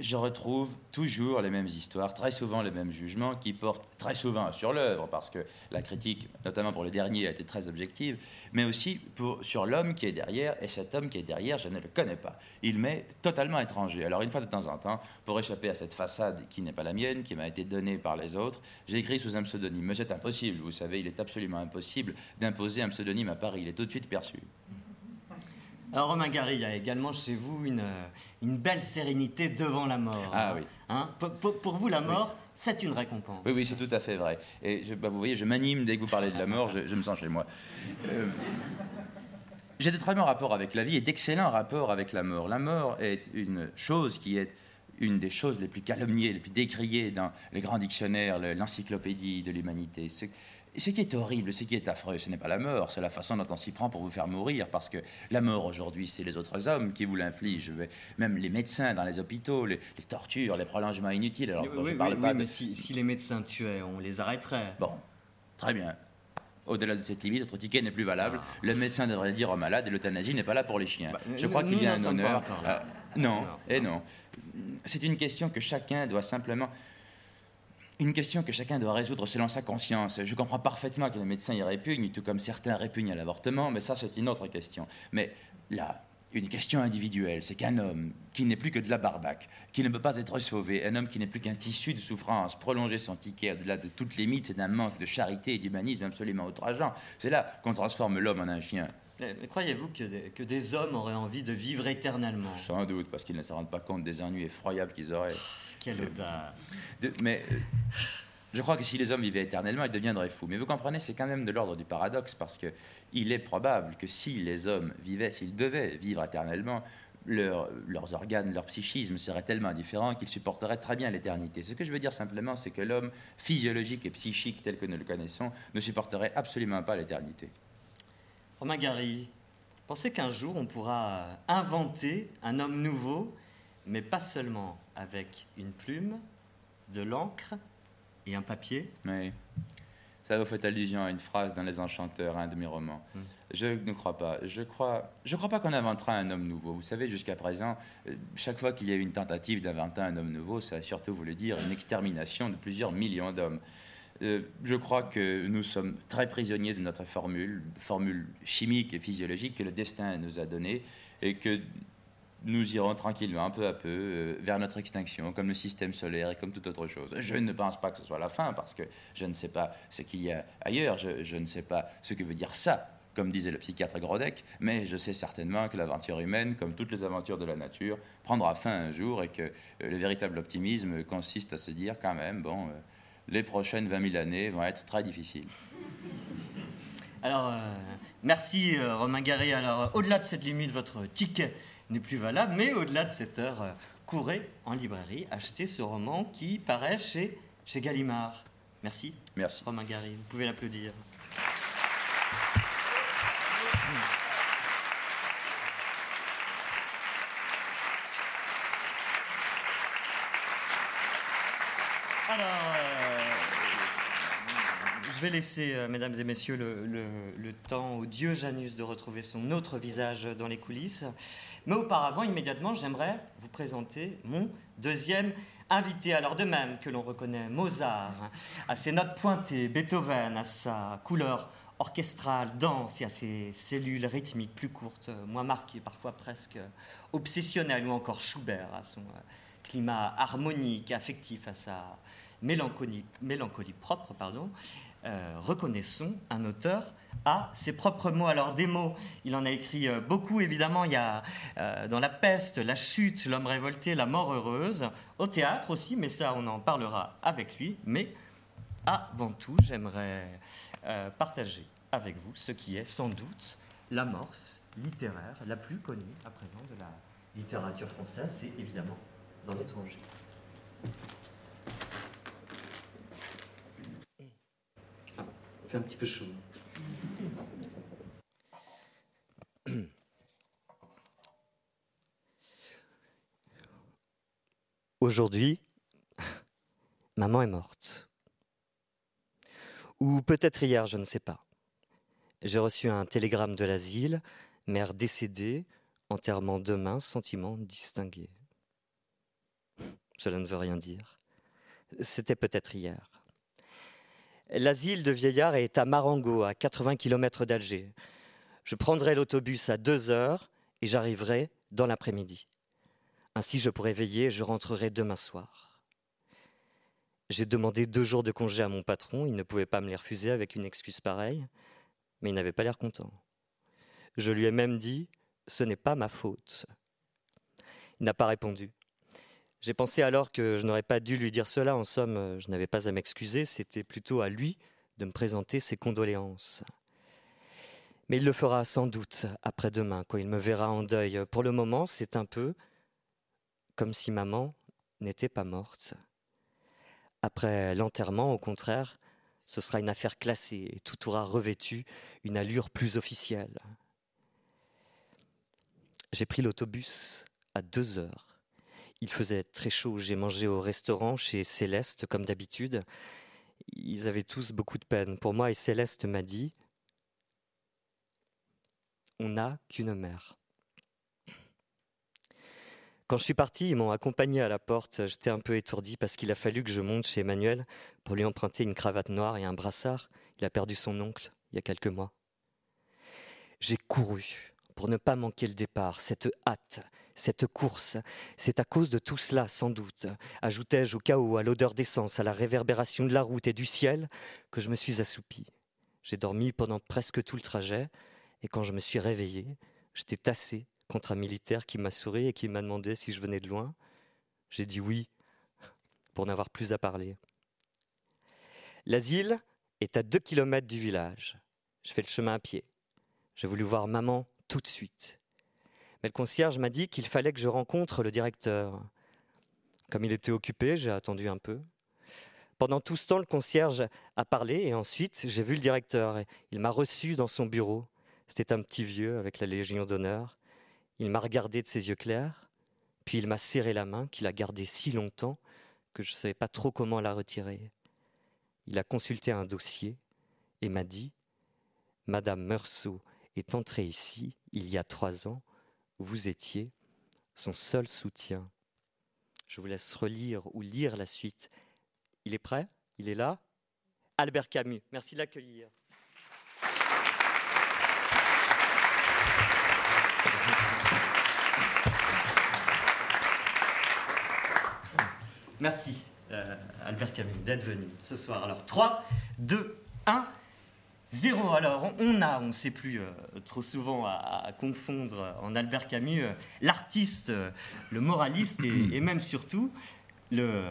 je retrouve toujours les mêmes histoires, très souvent les mêmes jugements qui portent très souvent sur l'œuvre, parce que la critique, notamment pour le dernier, a été très objective, mais aussi sur l'homme qui est derrière, et cet homme qui est derrière, je ne le connais pas. Il m'est totalement étranger. Alors une fois de temps en temps, pour échapper à cette façade qui n'est pas la mienne, qui m'a été donnée par les autres, j'écris sous un pseudonyme. Mais c'est impossible, vous savez, il est absolument impossible d'imposer un pseudonyme à Paris, il est tout de suite perçu. Alors Romain Gary, il y a également chez vous une belle sérénité devant la mort. Ah oui. Hein? Pour vous, la mort, oui, c'est une récompense. Oui, oui, c'est tout à fait vrai. Et vous voyez, je m'anime dès que vous parlez de la mort, je me sens chez moi. J'ai de très bons rapports avec la vie et d'excellents rapports avec la mort. La mort est une chose qui est une des choses les plus calomniées, les plus décriées dans les grands dictionnaires, l'encyclopédie de l'humanité. Ce qui est horrible, ce qui est affreux, ce n'est pas la mort, c'est la façon dont on s'y prend pour vous faire mourir, parce que la mort aujourd'hui, c'est les autres hommes qui vous l'infligent, même les médecins dans les hôpitaux, les tortures, les prolongements inutiles. Alors, oui, je parle pas de... mais si les médecins tuaient, on les arrêterait. Bon, très bien. Au-delà de cette limite, votre ticket n'est plus valable. Ah. Le médecin devrait dire aux malades, l'euthanasie n'est pas là pour les chiens. Bah, je crois qu'il y a un honneur. Non, et non. C'est une question que chacun doit simplement... Une question que chacun doit résoudre selon sa conscience. Je comprends parfaitement que les médecins y répugnent, tout comme certains répugnent à l'avortement, mais ça, c'est une autre question. Mais là, une question individuelle, c'est qu'un homme qui n'est plus que de la barbaque, qui ne peut pas être sauvé, un homme qui n'est plus qu'un tissu de souffrance, prolonger son ticket au-delà de toutes les limites, c'est d'un manque de charité et d'humanisme absolument outrageant. C'est là qu'on transforme l'homme en un chien. Croyez-vous que des hommes auraient envie de vivre éternellement? Sans doute, parce qu'ils ne se rendent pas compte des ennuis effroyables qu'ils auraient. Quelle audace! Je crois que si les hommes vivaient éternellement, ils deviendraient fous. Mais vous comprenez, c'est quand même de l'ordre du paradoxe, parce qu'il est probable que si les hommes vivaient, s'ils devaient vivre éternellement, leurs organes, leur psychisme seraient tellement différents qu'ils supporteraient très bien l'éternité. Ce que je veux dire simplement, c'est que l'homme physiologique et psychique tel que nous le connaissons ne supporterait absolument pas l'éternité. Romain Gary, pensez qu'un jour on pourra inventer un homme nouveau, mais pas seulement avec une plume, de l'encre et un papier? Oui, ça vous fait allusion à une phrase dans Les Enchanteurs, un de mes romans. Je ne crois pas. Je crois pas qu'on inventera un homme nouveau. Vous savez, jusqu'à présent, chaque fois qu'il y a eu une tentative d'inventer un homme nouveau, ça a surtout voulu dire une extermination de plusieurs millions d'hommes. Je crois que nous sommes très prisonniers de notre formule chimique et physiologique que le destin nous a donnée, et que nous irons tranquillement, peu à peu, vers notre extinction, comme le système solaire et comme toute autre chose. Je ne pense pas que ce soit la fin, parce que je ne sais pas ce qu'il y a ailleurs, je ne sais pas ce que veut dire ça, comme disait le psychiatre Grodeck, mais je sais certainement que l'aventure humaine, comme toutes les aventures de la nature, prendra fin un jour, et que le véritable optimisme consiste à se dire quand même, bon, les prochaines 20 000 années vont être très difficiles. Alors, merci Romain Gary. Alors, au-delà de cette limite, votre ticket n'est plus valable, mais au-delà de cette heure, courez en librairie, achetez ce roman qui paraît chez Gallimard. Merci. Merci. Romain Gary, vous pouvez l'applaudir. Alors, je vais laisser, mesdames et messieurs, le temps au dieu Janus de retrouver son autre visage dans les coulisses. Mais auparavant, immédiatement, j'aimerais vous présenter mon deuxième invité. Alors, de même que l'on reconnaît Mozart à ses notes pointées, Beethoven à sa couleur orchestrale, dense, et à ses cellules rythmiques plus courtes, moins marquées, parfois presque obsessionnelles, ou encore Schubert à son climat harmonique, affectif, à sa mélancolie propre, pardon, reconnaissons un auteur à ses propres mots. Alors, des mots, il en a écrit beaucoup, évidemment. Il y a dans La Peste, La Chute, L'Homme révolté, La mort heureuse, au théâtre aussi, mais ça, on en parlera avec lui. Mais avant tout, j'aimerais partager avec vous ce qui est sans doute l'amorce littéraire la plus connue à présent de la littérature française, c'est évidemment Dans L'Étranger. Un petit peu chaud. Aujourd'hui, maman est morte. Ou peut-être hier, je ne sais pas. J'ai reçu un télégramme de l'asile, mère décédée, enterrement demain, sentiment distingué. Cela ne veut rien dire. C'était peut-être hier. L'asile de vieillard est à Marengo, à 80 km d'Alger. Je prendrai l'autobus à 2 heures et j'arriverai dans l'après-midi. Ainsi, je pourrai veiller et je rentrerai demain soir. J'ai demandé 2 jours de congé à mon patron. Il ne pouvait pas me les refuser avec une excuse pareille, mais il n'avait pas l'air content. Je lui ai même dit « ce n'est pas ma faute ». Il n'a pas répondu. J'ai pensé alors que je n'aurais pas dû lui dire cela. En somme, je n'avais pas à m'excuser. C'était plutôt à lui de me présenter ses condoléances. Mais il le fera sans doute après-demain, quand il me verra en deuil. Pour le moment, c'est un peu comme si maman n'était pas morte. Après l'enterrement, au contraire, ce sera une affaire classée et tout aura revêtu une allure plus officielle. J'ai pris l'autobus à 2 heures. Il faisait très chaud, j'ai mangé au restaurant chez Céleste comme d'habitude. Ils avaient tous beaucoup de peine pour moi et Céleste m'a dit « on n'a qu'une mère ». Quand je suis parti, ils m'ont accompagné à la porte. J'étais un peu étourdi parce qu'il a fallu que je monte chez Emmanuel pour lui emprunter une cravate noire et un brassard. Il a perdu son oncle il y a quelques mois. J'ai couru pour ne pas manquer le départ, cette hâte. Cette course, c'est à cause de tout cela, sans doute, ajoutai-je au chaos, à l'odeur d'essence, à la réverbération de la route et du ciel, que je me suis assoupi. J'ai dormi pendant presque tout le trajet, et quand je me suis réveillé, j'étais tassé contre un militaire qui m'a souri et qui m'a demandé si je venais de loin. J'ai dit oui, pour n'avoir plus à parler. L'asile est à 2 kilomètres du village. Je fais le chemin à pied. J'ai voulu voir maman tout de suite. Mais le concierge m'a dit qu'il fallait que je rencontre le directeur. Comme il était occupé, j'ai attendu un peu. Pendant tout ce temps, le concierge a parlé et ensuite, j'ai vu le directeur. Il m'a reçu dans son bureau. C'était un petit vieux avec la Légion d'honneur. Il m'a regardé de ses yeux clairs, puis il m'a serré la main qu'il a gardée si longtemps que je ne savais pas trop comment la retirer. Il a consulté un dossier et m'a dit « Madame Meursault est entrée ici il y a 3 ans. Vous étiez son seul soutien. » Je vous laisse relire ou lire la suite. Il est prêt ? Il est là ? Albert Camus, merci de l'accueillir. Merci Albert Camus d'être venu ce soir. Alors 3, 2, 1, 0. Alors on ne sait plus trop souvent à confondre en Albert Camus l'artiste, le moraliste et même surtout le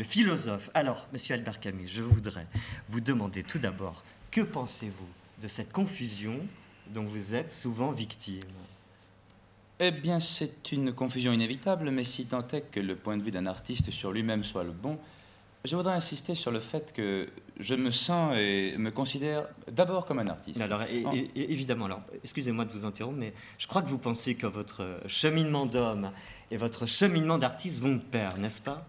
philosophe. Alors monsieur Albert Camus, je voudrais vous demander tout d'abord, que pensez-vous de cette confusion dont vous êtes souvent victime? Eh bien, c'est une confusion inévitable, mais si tant est que le point de vue d'un artiste sur lui-même soit le bon, je voudrais insister sur le fait que je me sens et me considère d'abord comme un artiste. Alors, évidemment, alors, excusez-moi de vous interrompre, mais je crois que vous pensez que votre cheminement d'homme et votre cheminement d'artiste vont de pair, n'est-ce pas?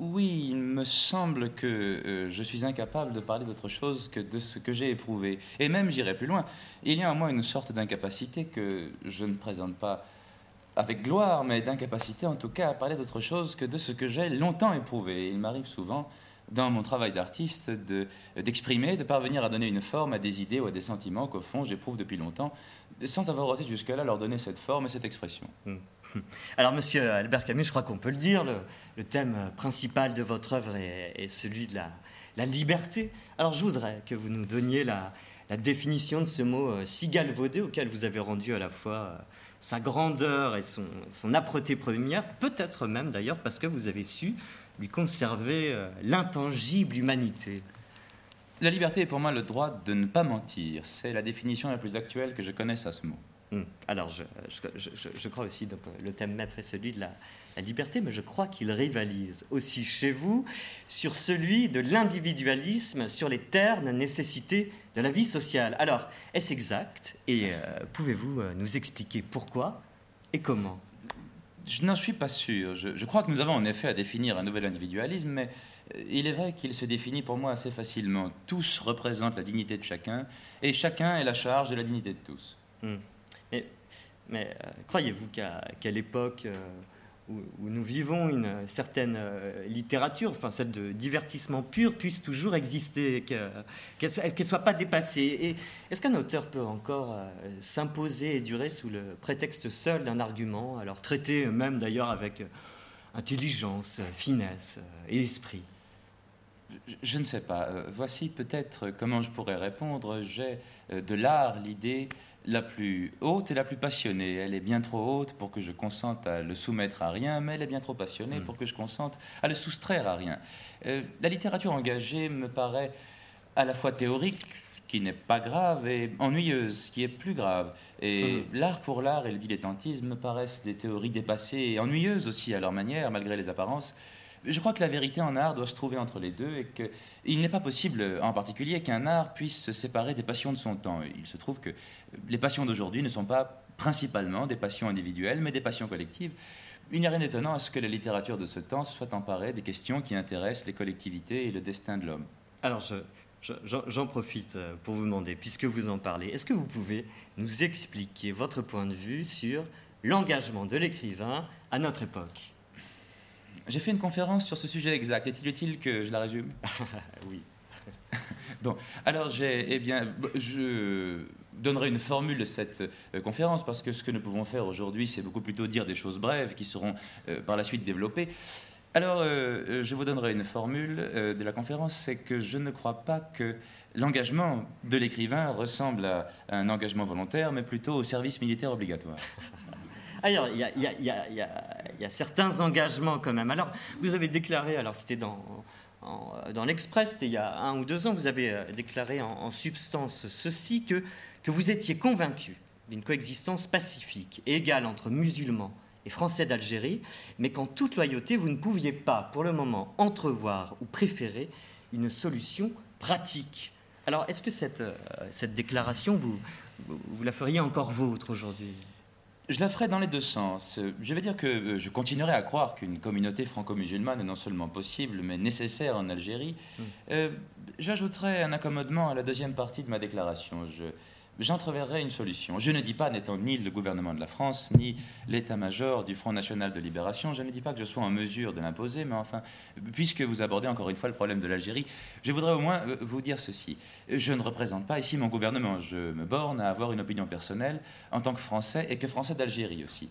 Oui, il me semble que je suis incapable de parler d'autre chose que de ce que j'ai éprouvé. Et même, j'irai plus loin, il y a en moi une sorte d'incapacité que je ne présente pas avec gloire, mais d'incapacité en tout cas à parler d'autre chose que de ce que j'ai longtemps éprouvé. Et il m'arrive souvent, dans mon travail d'artiste, d'exprimer, de parvenir à donner une forme à des idées ou à des sentiments qu'au fond j'éprouve depuis longtemps, sans avoir osé jusque-là leur donner cette forme et cette expression. Alors, monsieur Albert Camus, je crois qu'on peut le dire, le thème principal de votre œuvre est celui de la liberté. Alors, je voudrais que vous nous donniez la définition de ce mot si galvaudé auquel vous avez rendu à la fois sa grandeur et son âpreté première, peut-être même d'ailleurs parce que vous avez su lui conserver l'intangible humanité. La liberté est pour moi le droit de ne pas mentir. C'est la définition la plus actuelle que je connaisse à ce mot. Alors, je crois aussi que le thème maître est celui de la liberté, mais je crois qu'il rivalise aussi chez vous sur celui de l'individualisme, sur les ternes nécessités de la vie sociale. Alors, est-ce exact? Et pouvez-vous nous expliquer pourquoi et comment? Je n'en suis pas sûr. Je crois que nous avons en effet à définir un nouvel individualisme, mais il est vrai qu'il se définit pour moi assez facilement. Tous représentent la dignité de chacun, et chacun est la charge de la dignité de tous. Mais croyez-vous qu'à l'époque où nous vivons, une certaine littérature, enfin celle de divertissement pur, puisse toujours exister, qu'elle soit pas dépassée? Est-ce qu'un auteur peut encore s'imposer et durer sous le prétexte seul d'un argument, alors traité même d'ailleurs avec intelligence, finesse et esprit? Je ne sais pas. Voici peut-être comment je pourrais répondre. J'ai de l'art l'idée la plus haute et la plus passionnée. Elle est bien trop haute pour que je consente à le soumettre à rien, mais elle est bien trop passionnée pour que je consente à le soustraire à rien. La littérature engagée me paraît à la fois théorique, ce qui n'est pas grave, et ennuyeuse, ce qui est plus grave. Et l'art pour l'art et le dilettantisme me paraissent des théories dépassées et ennuyeuses aussi à leur manière, malgré les apparences. Je crois que la vérité en art doit se trouver entre les deux et qu'il n'est pas possible, en particulier, qu'un art puisse se séparer des passions de son temps. Il se trouve que les passions d'aujourd'hui ne sont pas principalement des passions individuelles, mais des passions collectives. Il n'y a rien d'étonnant à ce que la littérature de ce temps soit emparée des questions qui intéressent les collectivités et le destin de l'homme. Alors, j'en profite pour vous demander, puisque vous en parlez, est-ce que vous pouvez nous expliquer votre point de vue sur l'engagement de l'écrivain à notre époque ? J'ai fait une conférence sur ce sujet exact. Est-il utile que je la résume? Oui. Bon, alors je donnerai une formule de cette conférence, parce que ce que nous pouvons faire aujourd'hui, c'est beaucoup plutôt dire des choses brèves qui seront par la suite développées. Alors, je vous donnerai une formule de la conférence, c'est que je ne crois pas que l'engagement de l'écrivain ressemble à un engagement volontaire, mais plutôt au service militaire obligatoire. Alors, il y a certains engagements quand même. Alors, vous avez déclaré, alors c'était dans l'Express, c'était il y a 1 ou 2 ans, vous avez déclaré en substance ceci, que vous étiez convaincu d'une coexistence pacifique et égale entre musulmans et Français d'Algérie, mais qu'en toute loyauté, vous ne pouviez pas, pour le moment, entrevoir ou préférer une solution pratique. Alors, est-ce que cette déclaration, vous la feriez encore vôtre aujourd'hui ? Je la ferai dans les deux sens. Je vais dire que je continuerai à croire qu'une communauté franco-musulmane est non seulement possible, mais nécessaire en Algérie. J'ajouterai un accommodement à la deuxième partie de ma déclaration. J'entreverrai une solution. Je ne dis pas, n'étant ni le gouvernement de la France, ni l'état-major du Front National de Libération, je ne dis pas que je sois en mesure de l'imposer, mais enfin, puisque vous abordez encore une fois le problème de l'Algérie, je voudrais au moins vous dire ceci. Je ne représente pas ici mon gouvernement. Je me borne à avoir une opinion personnelle en tant que Français, et que Français d'Algérie aussi.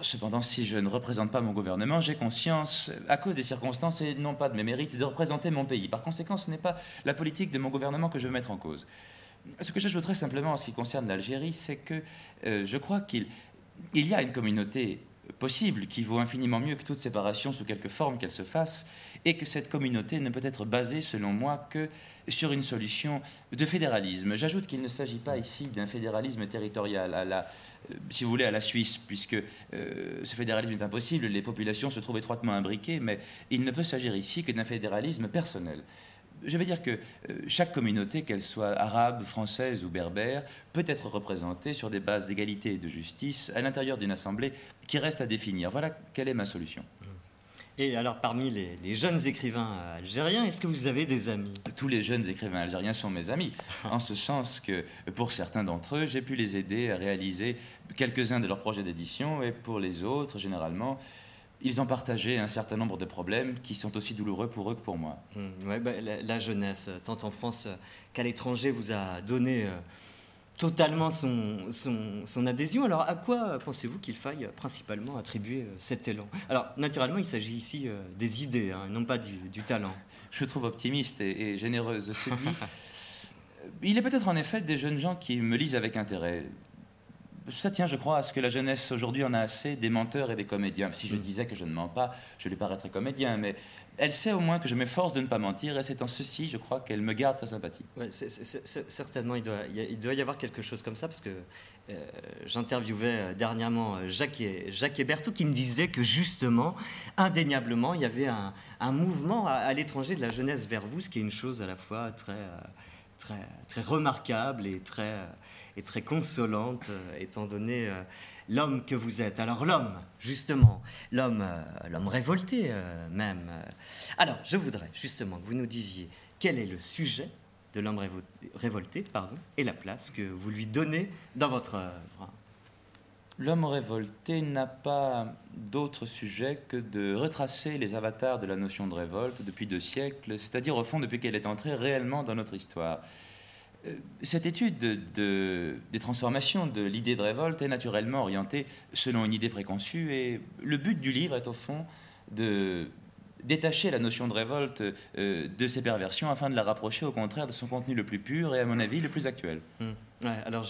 Cependant, si je ne représente pas mon gouvernement, j'ai conscience, à cause des circonstances et non pas de mes mérites, de représenter mon pays. Par conséquent, ce n'est pas la politique de mon gouvernement que je veux mettre en cause. Ce que j'ajouterais simplement en ce qui concerne l'Algérie, c'est que je crois qu'il y a une communauté possible qui vaut infiniment mieux que toute séparation sous quelque forme qu'elle se fasse, et que cette communauté ne peut être basée, selon moi, que sur une solution de fédéralisme. J'ajoute qu'il ne s'agit pas ici d'un fédéralisme territorial à la... si vous voulez, à la Suisse, puisque ce fédéralisme est impossible, les populations se trouvent étroitement imbriquées, mais il ne peut s'agir ici que d'un fédéralisme personnel. Je veux dire que chaque communauté, qu'elle soit arabe, française ou berbère, peut être représentée sur des bases d'égalité et de justice à l'intérieur d'une assemblée qui reste à définir. Voilà quelle est ma solution. Et alors, parmi les jeunes écrivains algériens, est-ce que vous avez des amis? Tous les jeunes écrivains algériens sont mes amis, en ce sens que, pour certains d'entre eux, j'ai pu les aider à réaliser quelques-uns de leurs projets d'édition, et pour les autres, généralement, ils ont partagé un certain nombre de problèmes qui sont aussi douloureux pour eux que pour moi. Ouais, bah, la jeunesse, tant en France qu'à l'étranger, vous a donné totalement son adhésion. Alors, à quoi pensez-vous qu'il faille principalement attribuer cet élan? Alors, naturellement, il s'agit ici des idées, hein, non pas du talent. Je trouve optimiste et généreuse ce dit. Il est peut-être en effet des jeunes gens qui me lisent avec intérêt. Ça tient, je crois, à ce que la jeunesse aujourd'hui en a assez des menteurs et des comédiens. Si je disais que je ne mens pas, je lui paraîtrais comédien, mais... elle sait au moins que je m'efforce de ne pas mentir, et c'est en ceci, je crois, qu'elle me garde sa sympathie. Ouais, certainement, il doit y avoir quelque chose comme ça, parce que j'interviewais dernièrement Jacques Héberto, qui me disait que justement, indéniablement, il y avait un mouvement à l'étranger de la jeunesse vers vous, ce qui est une chose à la fois très remarquable et très consolante, étant donné... l'homme que vous êtes. Alors l'homme, justement, l'homme révolté même. Alors, je voudrais justement que vous nous disiez quel est le sujet de l'homme révolté, et la place que vous lui donnez dans votre œuvre. L'homme révolté n'a pas d'autre sujet que de retracer les avatars de la notion de révolte depuis 2 siècles, c'est-à-dire au fond depuis qu'elle est entrée réellement dans notre histoire. Cette étude des transformations de l'idée de révolte est naturellement orientée selon une idée préconçue, et le but du livre est au fond de détacher la notion de révolte de ses perversions afin de la rapprocher au contraire de son contenu le plus pur et à mon avis le plus actuel. Ouais, alors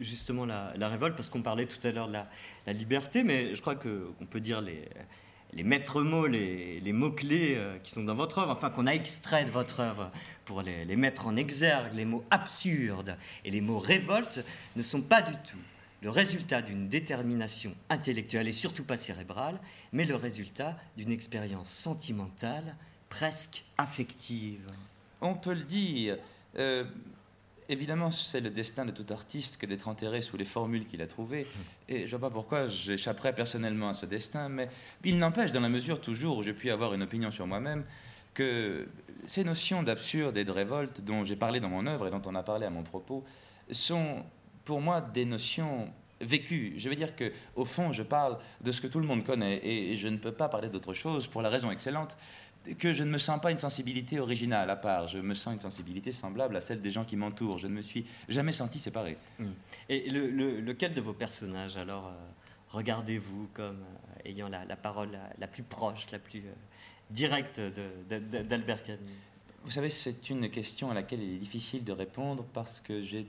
justement la révolte, parce qu'on parlait tout à l'heure de la liberté, mais je crois qu'on peut dire les maîtres mots, les mots-clés qui sont dans votre œuvre, enfin qu'on a extrait de votre œuvre pour les mettre en exergue. Les mots absurdes et les mots révolte ne sont pas du tout le résultat d'une détermination intellectuelle et surtout pas cérébrale, mais le résultat d'une expérience sentimentale, presque affective. On peut le dire. Évidemment, c'est le destin de tout artiste que d'être enterré sous les formules qu'il a trouvées. Et je ne vois pas pourquoi j'échapperais personnellement à ce destin, mais il n'empêche, dans la mesure toujours où je puis avoir une opinion sur moi-même, que ces notions d'absurde et de révolte dont j'ai parlé dans mon œuvre et dont on a parlé à mon propos sont pour moi des notions vécues. Je veux dire qu'au fond, je parle de ce que tout le monde connaît et je ne peux pas parler d'autre chose pour la raison excellente que je ne me sens pas une sensibilité originale à part. Je me sens une sensibilité semblable à celle des gens qui m'entourent. Je ne me suis jamais senti séparé. Et lequel de vos personnages, alors, regardez-vous comme ayant la parole la plus proche, la plus directe d'Albert Camus? Vous savez, c'est une question à laquelle il est difficile de répondre, parce que j'ai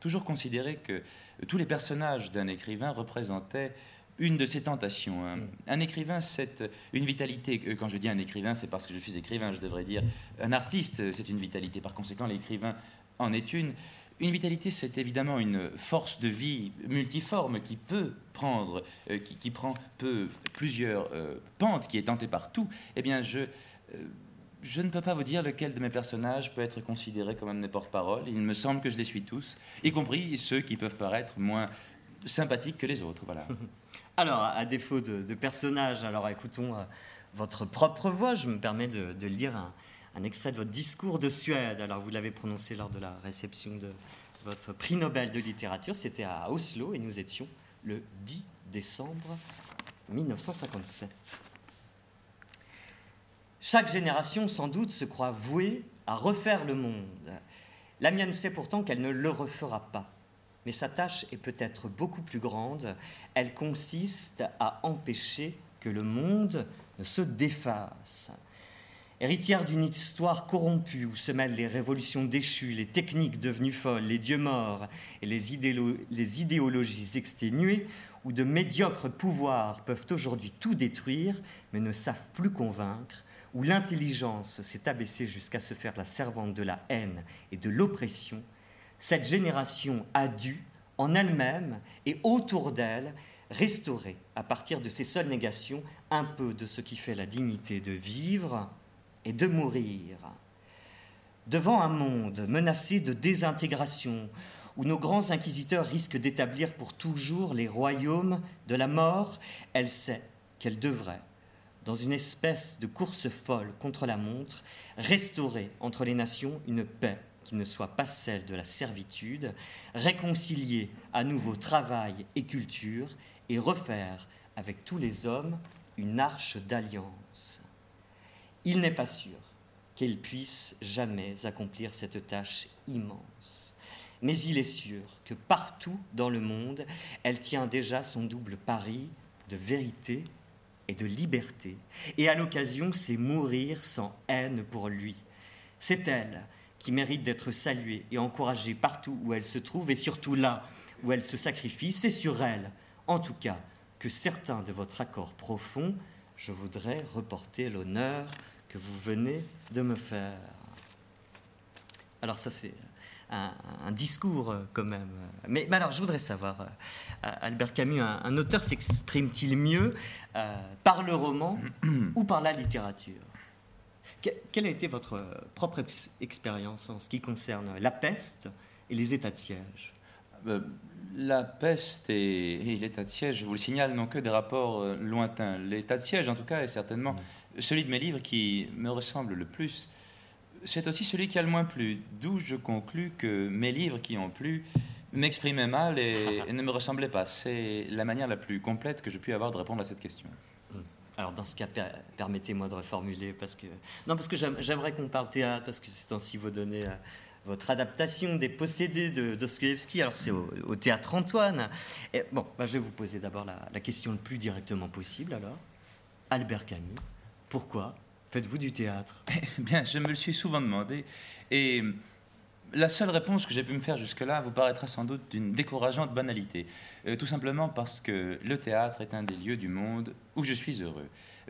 toujours considéré que tous les personnages d'un écrivain représentaient une de ses tentations. Un écrivain, c'est une vitalité. Quand je dis un écrivain, c'est parce que je suis écrivain, je devrais dire un artiste, c'est une vitalité. Par conséquent, l'écrivain en est une. Une vitalité, c'est évidemment une force de vie multiforme qui peut prendre, qui prend plusieurs pentes, qui est tentée par tout. Eh bien, je ne peux pas vous dire lequel de mes personnages peut être considéré comme un de mes porte-parole. Il me semble que je les suis tous, y compris ceux qui peuvent paraître moins sympathiques que les autres. Voilà. Alors, à défaut de personnages, alors écoutons votre propre voix. Je me permets de lire un extrait de votre discours de Suède. Alors, vous l'avez prononcé lors de la réception de votre prix Nobel de littérature. C'était à Oslo et nous étions le 10 décembre 1957. Chaque génération, sans doute, se croit vouée à refaire le monde. La mienne sait pourtant qu'elle ne le refera pas. mais sa tâche est peut-être beaucoup plus grande. Elle consiste à empêcher que le monde ne se défasse. Héritière d'une histoire corrompue où se mêlent les révolutions déchues, les techniques devenues folles, les dieux morts et les idéologies exténuées, où de médiocres pouvoirs peuvent aujourd'hui tout détruire mais ne savent plus convaincre, où l'intelligence s'est abaissée jusqu'à se faire la servante de la haine et de l'oppression, cette génération a dû, en elle-même et autour d'elle, restaurer, à partir de ses seules négations, un peu de ce qui fait la dignité de vivre et de mourir. Devant un monde menacé de désintégration, où nos grands inquisiteurs risquent d'établir pour toujours les royaumes de la mort, elle sait qu'elle devrait, dans une espèce de course folle contre la montre, restaurer entre les nations une paix qui ne soit pas celle de la servitude, réconcilier à nouveau travail et culture, et refaire avec tous les hommes une arche d'alliance. Il n'est pas sûr qu'elle puisse jamais accomplir cette tâche immense, mais il est sûr que partout dans le monde, elle tient déjà son double pari de vérité et de liberté, et à l'occasion, c'est mourir sans haine pour lui. C'est elle qui mérite d'être saluée et encouragée partout où elle se trouve, et surtout là où elle se sacrifie. C'est sur elle, en tout cas, que certains de votre accord profond, je voudrais reporter l'honneur que vous venez de me faire. » Alors ça, c'est un discours quand même. Mais alors, je voudrais savoir, Albert Camus, un auteur s'exprime-t-il mieux par le roman ou par la littérature? Quelle a été votre propre expérience en ce qui concerne La Peste et les états de siège? La Peste et l'état de siège, je vous le signale, n'ont que des rapports lointains. L'état de siège, en tout cas, est certainement celui de mes livres qui me ressemble le plus. C'est aussi celui qui a le moins plu, d'où je conclus que mes livres qui ont plu m'exprimaient mal et ne me ressemblaient pas. C'est la manière la plus complète que je puis avoir de répondre à cette question. Alors, dans ce cas, permettez-moi de reformuler, parce que j'aimerais qu'on parle théâtre, parce que c'est ainsi vous donner votre adaptation des Possédés de Dostoïevski. Alors, c'est au Théâtre Antoine. Et, je vais vous poser d'abord la question le plus directement possible, alors. Albert Camus, pourquoi faites-vous du théâtre? Eh bien, je me le suis souvent demandé, et la seule réponse que j'ai pu me faire jusque-là vous paraîtra sans doute d'une décourageante banalité. Tout simplement parce que le théâtre est un des lieux du monde où je suis heureux.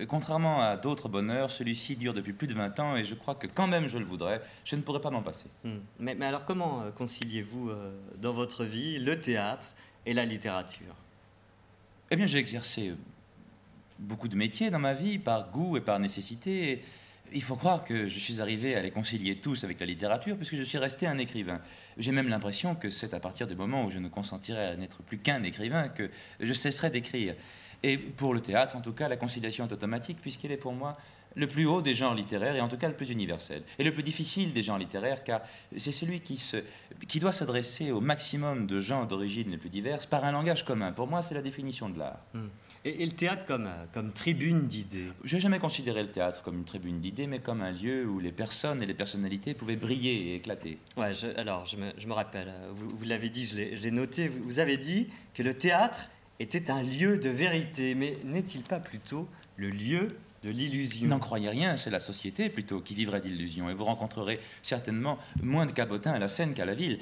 Contrairement à d'autres bonheurs, celui-ci dure depuis plus de 20 ans et je crois que quand même je le voudrais, je ne pourrais pas m'en passer. Mais alors comment conciliez-vous dans votre vie le théâtre et la littérature? Eh bien, j'ai exercé beaucoup de métiers dans ma vie, par goût et par nécessité. Et il faut croire que je suis arrivé à les concilier tous avec la littérature, puisque je suis resté un écrivain. J'ai même l'impression que c'est à partir du moment où je ne consentirai à n'être plus qu'un écrivain que je cesserai d'écrire. Et pour le théâtre, en tout cas, la conciliation est automatique, puisqu'elle est pour moi le plus haut des genres littéraires, et en tout cas le plus universel. Et le plus difficile des genres littéraires, car c'est celui qui doit s'adresser au maximum de gens d'origine les plus diverses par un langage commun. Pour moi, c'est la définition de l'art. Et le théâtre comme tribune d'idées? Je n'ai jamais considéré le théâtre comme une tribune d'idées, mais comme un lieu où les personnes et les personnalités pouvaient briller et éclater. Ouais, je me rappelle, vous l'avez dit, je l'ai noté, vous avez dit que le théâtre était un lieu de vérité, mais n'est-il pas plutôt le lieu de l'illusion? N'en croyez rien, c'est la société plutôt qui vivrait d'illusions, et vous rencontrerez certainement moins de cabotins à la scène qu'à la ville.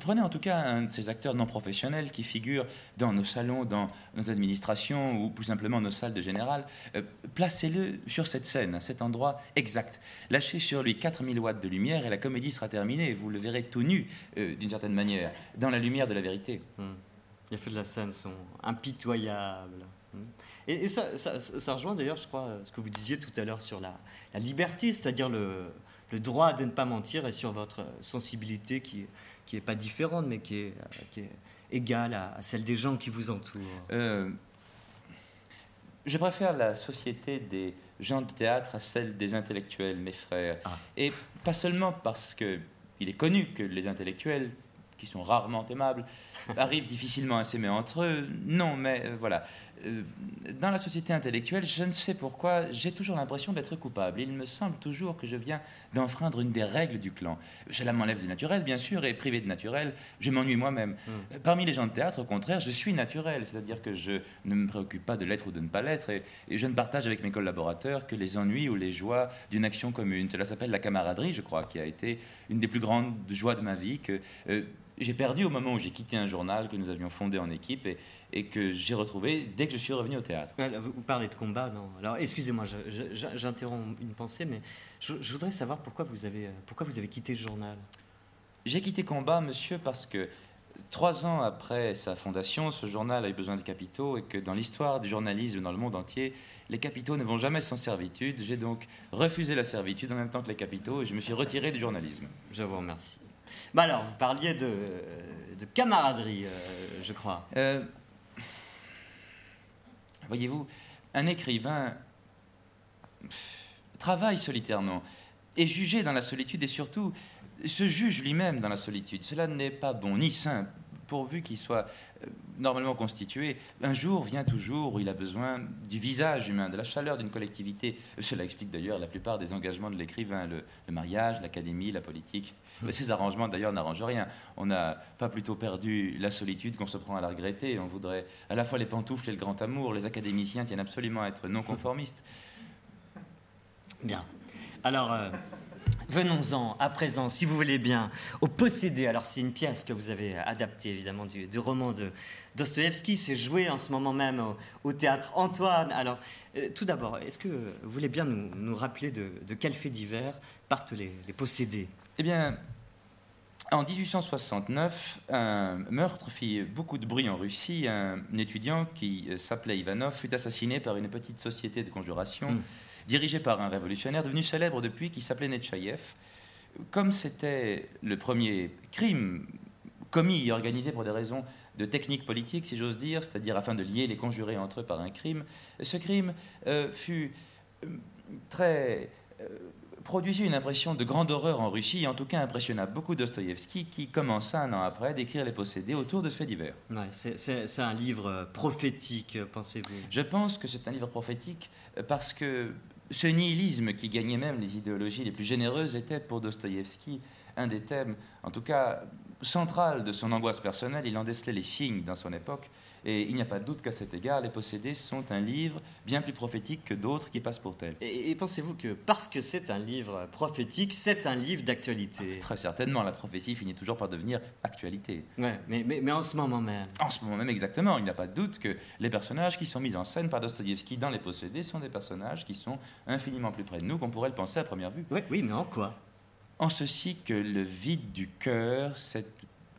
Prenez en tout cas un de ces acteurs non professionnels qui figurent dans nos salons, dans nos administrations ou plus simplement nos salles de général. Placez-le sur cette scène, à cet endroit exact. Lâchez sur lui 4000 watts de lumière et la comédie sera terminée, et vous le verrez tout nu, d'une certaine manière, dans la lumière de la vérité. Les feux de la scène sont impitoyables. Et ça rejoint d'ailleurs, je crois, ce que vous disiez tout à l'heure sur la liberté, c'est-à-dire le droit de ne pas mentir, et sur votre sensibilité qui n'est pas différente, mais qui est égale à celle des gens qui vous entourent. Je préfère la société des gens de théâtre à celle des intellectuels, mes frères. Et pas seulement parce qu'il est connu que les intellectuels qui sont rarement aimables, arrivent difficilement à s'aimer entre eux. Non, mais voilà. Dans la société intellectuelle, je ne sais pourquoi, j'ai toujours l'impression d'être coupable. Il me semble toujours que je viens d'enfreindre une des règles du clan. Cela m'enlève du naturel, bien sûr, et privé de naturel, je m'ennuie moi-même. Parmi les gens de théâtre, au contraire, je suis naturel, c'est-à-dire que je ne me préoccupe pas de l'être ou de ne pas l'être, et je ne partage avec mes collaborateurs que les ennuis ou les joies d'une action commune. Cela s'appelle la camaraderie, je crois, qui a été une des plus grandes joies de ma vie, que j'ai perdu au moment où j'ai quitté un journal que nous avions fondé en équipe et que j'ai retrouvé dès que je suis revenu au théâtre. Vous parlez de combat, non? Alors, excusez-moi, j'interromps une pensée, mais je voudrais savoir pourquoi vous avez quitté le journal. J'ai quitté Combat, monsieur, parce que 3 ans après sa fondation, ce journal a eu besoin de capitaux et que dans l'histoire du journalisme dans le monde entier, les capitaux ne vont jamais sans servitude. J'ai donc refusé la servitude en même temps que les capitaux et je me suis retiré du journalisme. Je vous remercie. Bah alors, vous parliez de camaraderie, je crois. Voyez-vous, un écrivain travaille solitairement, est jugé dans la solitude et surtout se juge lui-même dans la solitude. Cela n'est pas bon ni sain, pourvu qu'il soit normalement constitué. Un jour vient toujours où il a besoin du visage humain, de la chaleur d'une collectivité. Cela explique d'ailleurs la plupart des engagements de l'écrivain, le mariage, l'académie, la politique. Ces arrangements d'ailleurs n'arrangent rien. On n'a pas plutôt perdu la solitude qu'on se prend à la regretter. On voudrait à la fois les pantoufles et le grand amour. Les académiciens tiennent absolument à être non-conformistes. Bien. Alors... venons-en à présent, si vous voulez bien, au Possédé. Alors, c'est une pièce que vous avez adaptée, évidemment, du roman de Dostoïevski. C'est joué en ce moment même au Théâtre Antoine. Alors, tout d'abord, est-ce que vous voulez bien nous rappeler de quel fait divers partent les Possédés? Eh bien, en 1869, un meurtre fit beaucoup de bruit en Russie. Un étudiant qui s'appelait Ivanov fut assassiné par une petite société de conjuration dirigé par un révolutionnaire devenu célèbre depuis, qui s'appelait Netchaïev. Comme c'était le premier crime commis et organisé pour des raisons de technique politique, si j'ose dire, c'est-à-dire afin de lier les conjurés entre eux par un crime, ce crime fut très... produisit une impression de grande horreur en Russie, et en tout cas impressionna beaucoup Dostoïevski, qui commença un an après d'écrire Les Possédés autour de ce fait divers. Ouais, c'est un livre prophétique, pensez-vous? Je pense que c'est un livre prophétique parce que ce nihilisme qui gagnait même les idéologies les plus généreuses était pour Dostoïevski un des thèmes, en tout cas central, de son angoisse personnelle. Il en décelait les signes dans son époque. Et il n'y a pas de doute qu'à cet égard, Les Possédés sont un livre bien plus prophétique que d'autres qui passent pour tels. Et pensez-vous que parce que c'est un livre prophétique, c'est un livre d'actualité? Très certainement, la prophétie finit toujours par devenir actualité. Ouais, mais en ce moment même. En ce moment même, exactement. Il n'y a pas de doute que les personnages qui sont mis en scène par Dostoïevski dans Les Possédés sont des personnages qui sont infiniment plus près de nous qu'on pourrait le penser à première vue. Ouais, oui, mais en quoi? En ceci que le vide du cœur, cette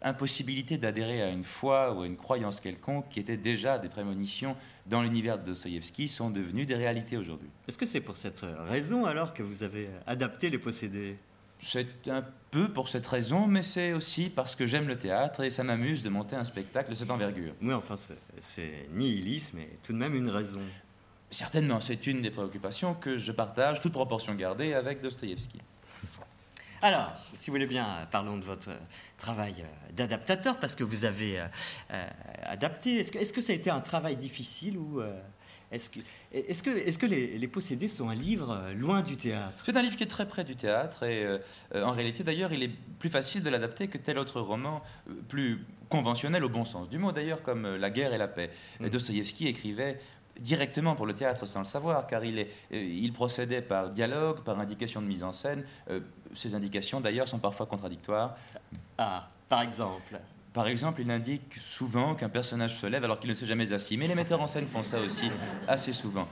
impossibilité d'adhérer à une foi ou à une croyance quelconque qui étaient déjà des prémonitions dans l'univers de Dostoïevski sont devenues des réalités aujourd'hui. Est-ce que c'est pour cette raison alors que vous avez adapté Les Possédés? C'est un peu pour cette raison, mais c'est aussi parce que j'aime le théâtre et ça m'amuse de monter un spectacle de cette envergure. Oui, enfin, c'est nihiliste, mais tout de même une raison. Certainement, c'est une des préoccupations que je partage, toute proportion gardée, avec Dostoïevski. Alors, si vous voulez bien, parlons de votre travail d'adaptateur, parce que vous avez adapté. Est-ce que ça a été un travail difficile ou est-ce que les Possédés sont un livre loin du théâtre? C'est un livre qui est très près du théâtre, et en réalité, d'ailleurs, il est plus facile de l'adapter que tel autre roman plus conventionnel au bon sens du mot, d'ailleurs, comme La Guerre et la Paix. Dostoïevski écrivait directement pour le théâtre sans le savoir, car il procédait par dialogue, par indication de mise en scène. Ces indications, d'ailleurs, sont parfois contradictoires. Ah, par exemple? Par exemple, il indique souvent qu'un personnage se lève alors qu'il ne s'est jamais assis. Mais les metteurs en scène font ça aussi assez souvent.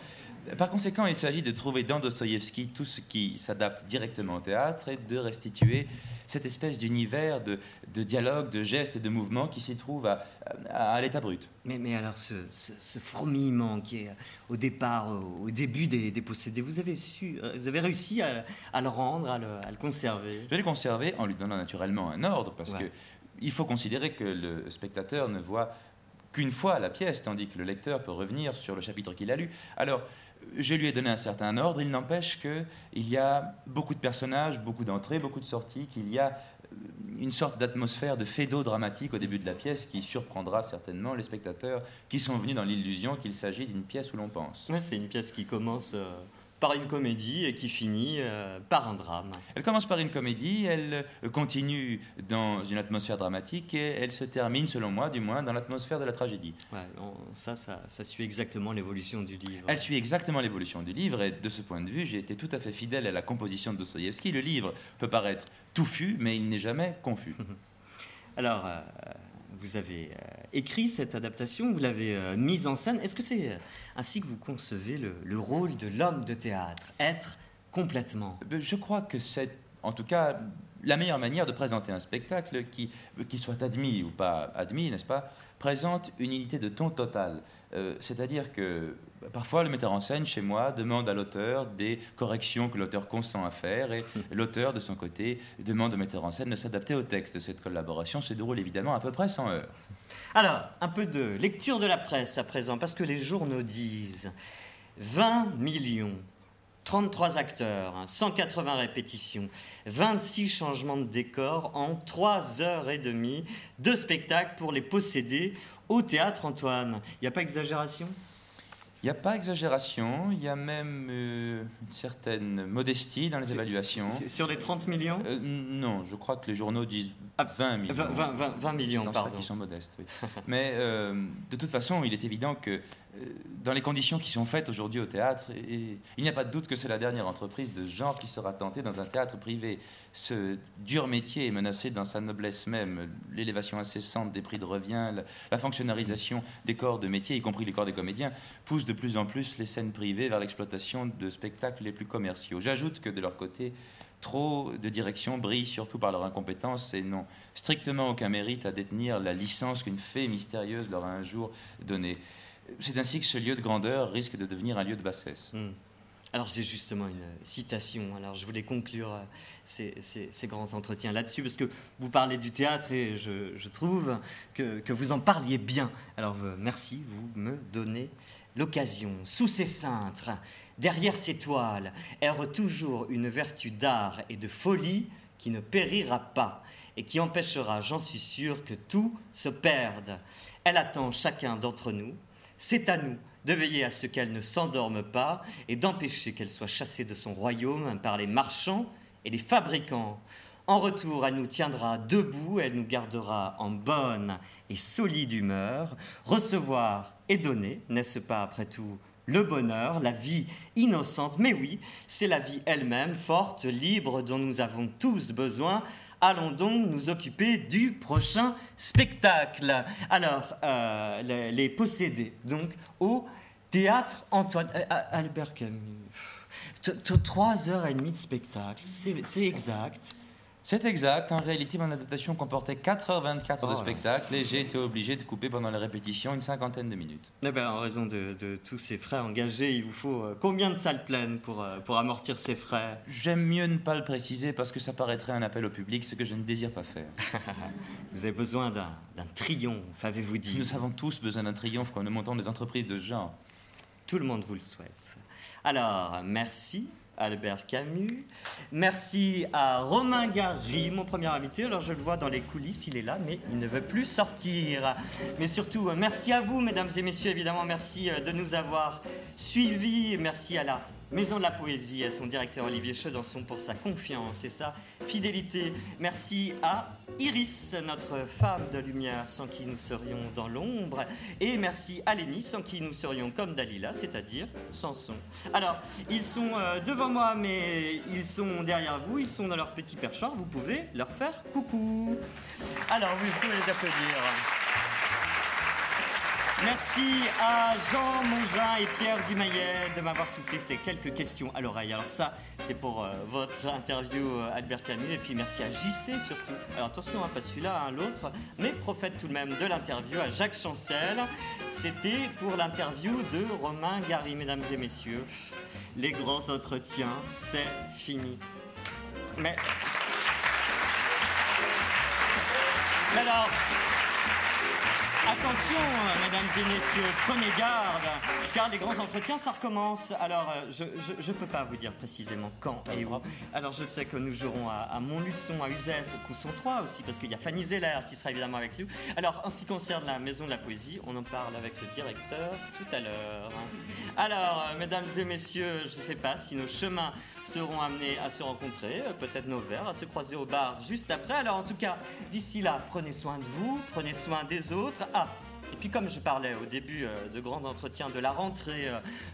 Par conséquent, il s'agit de trouver dans Dostoïevski tout ce qui s'adapte directement au théâtre et de restituer cette espèce d'univers de dialogue, de gestes et de mouvements qui s'y trouve à l'état brut. Mais alors ce fourmillement qui est au départ, au début des Possédés, vous avez réussi à le rendre, à le conserver? Je l'ai conservé en lui donnant naturellement un ordre, parce qu'il faut considérer que le spectateur ne voit qu'une fois la pièce, tandis que le lecteur peut revenir sur le chapitre qu'il a lu. Alors, je lui ai donné un certain ordre. Il n'empêche qu'il y a beaucoup de personnages, beaucoup d'entrées, beaucoup de sorties, qu'il y a une sorte d'atmosphère de phédo dramatique au début de la pièce qui surprendra certainement les spectateurs qui sont venus dans l'illusion qu'il s'agit d'une pièce où l'on pense. Oui, c'est une pièce qui commence par une comédie et qui finit par un drame. Elle commence par une comédie, elle continue dans une atmosphère dramatique et elle se termine, selon moi, du moins, dans l'atmosphère de la tragédie. Ouais, ça suit exactement l'évolution du livre. Elle suit exactement l'évolution du livre et de ce point de vue, j'ai été tout à fait fidèle à la composition de Dostoïevski. Le livre peut paraître touffu, mais il n'est jamais confus. Alors, vous avez écrit cette adaptation, vous l'avez mise en scène. Est-ce que c'est ainsi que vous concevez le rôle de l'homme de théâtre, être complètement? Je crois que c'est, en tout cas, la meilleure manière de présenter un spectacle qui, qu'il soit admis ou pas admis, n'est-ce pas, présente une unité de ton totale. C'est-à-dire que parfois le metteur en scène, chez moi, demande à l'auteur des corrections que l'auteur consent à faire et l'auteur, de son côté, demande au metteur en scène de s'adapter au texte. Cette collaboration se déroule évidemment à peu près sans heurts. Alors, un peu de lecture de la presse à présent, parce que les journaux disent 20 millions, 33 acteurs, 180 répétitions, 26 changements de décor en 3h30 de spectacle pour les possédés au Théâtre Antoine. Il n'y a pas exagération ? Il n'y a pas exagération, il y a même une certaine modestie dans les évaluations. Sur les 30 millions ? Non, je crois que les journaux disent 20 millions. 20 millions, dans pardon. Qui sont modestes, oui. Mais de toute façon, il est évident que dans les conditions qui sont faites aujourd'hui au théâtre, il n'y a pas de doute que c'est la dernière entreprise de ce genre qui sera tentée dans un théâtre privé. Ce dur métier est menacé dans sa noblesse même. L'élévation incessante des prix de revient, la fonctionnarisation des corps de métier, y compris les corps des comédiens, pousse de plus en plus les scènes privées vers l'exploitation de spectacles les plus commerciaux. J'ajoute que de leur côté, trop de directions brillent surtout par leur incompétence et n'ont strictement aucun mérite à détenir la licence qu'une fée mystérieuse leur a un jour donnée. C'est ainsi que ce lieu de grandeur risque de devenir un lieu de bassesse. Mmh. Alors c'est justement une citation, alors je voulais conclure ces grands entretiens là-dessus, parce que vous parlez du théâtre et je trouve que vous en parliez bien. Alors merci, vous me donnez l'occasion. Sous ces cintres, derrière ces toiles, erre toujours une vertu d'art et de folie qui ne périra pas et qui empêchera, j'en suis sûr, que tout se perde. Elle attend chacun d'entre nous, c'est à nous de veiller à ce qu'elle ne s'endorme pas et d'empêcher qu'elle soit chassée de son royaume par les marchands et les fabricants. En retour, elle nous tiendra debout, elle nous gardera en bonne et solide humeur. Recevoir et donner, n'est-ce pas après tout le bonheur, la vie innocente? Mais oui, c'est la vie elle-même, forte, libre, dont nous avons tous besoin. Allons donc nous occuper du prochain spectacle. Alors, les possédés, donc, au Théâtre Antoine. Albert Camus, 3h30 de spectacle, c'est exact. C'est exact. En réalité, mon adaptation comportait 4h24 de spectacle et j'ai été obligé de couper pendant la répétition une cinquantaine de minutes. Eh ben, en raison de tous ces frais engagés, il vous faut combien de salles pleines pour amortir ces frais? J'aime mieux ne pas le préciser parce que ça paraîtrait un appel au public, ce que je ne désire pas faire. Vous avez besoin d'un triomphe, avez-vous dit? Nous avons tous besoin d'un triomphe quand nous montons des entreprises de ce genre. Tout le monde vous le souhaite. Alors, merci Albert Camus. Merci à Romain Gary, mon premier invité. Alors je le vois dans les coulisses, il est là, mais il ne veut plus sortir. Mais surtout, merci à vous, mesdames et messieurs, évidemment. Merci de nous avoir suivis. Merci à la Maison de la Poésie, à son directeur Olivier Todd pour sa confiance et sa fidélité. Merci à Iris, notre femme de lumière, sans qui nous serions dans l'ombre. Et merci à Lénie, sans qui nous serions comme Dalila, c'est-à-dire sans son. Alors, ils sont devant moi, mais ils sont derrière vous, ils sont dans leur petit perchoir, vous pouvez leur faire coucou. Alors, vous pouvez les applaudir. Merci à Jean Mongin et Pierre Dumayet de m'avoir soufflé ces quelques questions à l'oreille. Alors ça, c'est pour votre interview Albert Camus. Et puis merci à JC surtout. Alors attention, pas celui-là, l'autre. Mais prophète tout de même de l'interview à Jacques Chancel. C'était pour l'interview de Romain Gary, mesdames et messieurs. Les grands entretiens, c'est fini. Mais alors... Attention, mesdames et messieurs, prenez garde, Tiens, les grands entretiens, ça recommence. Alors, je peux pas vous dire précisément quand et où. Alors, je sais que nous jouerons à Montluçon, à Uzès, au Cousson 3 aussi, parce qu'il y a Fanny Zeller qui sera évidemment avec nous. Alors, en ce qui concerne la Maison de la Poésie, on en parle avec le directeur tout à l'heure. Alors, mesdames et messieurs, je sais pas si nos chemins seront amenés à se rencontrer, peut-être nos verres, à se croiser au bar juste après. Alors, en tout cas, d'ici là, prenez soin de vous, prenez soin des autres. Ah, et puis comme je parlais au début de grands entretiens, de la rentrée,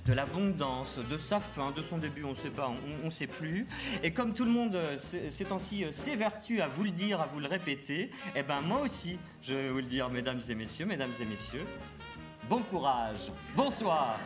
de l'abondance, de sa fin, de son début, on ne sait pas, on ne sait plus. Et comme tout le monde ces temps-ci s'évertue à vous le dire, à vous le répéter, eh ben moi aussi, je vais vous le dire, mesdames et messieurs, bon courage, bonsoir.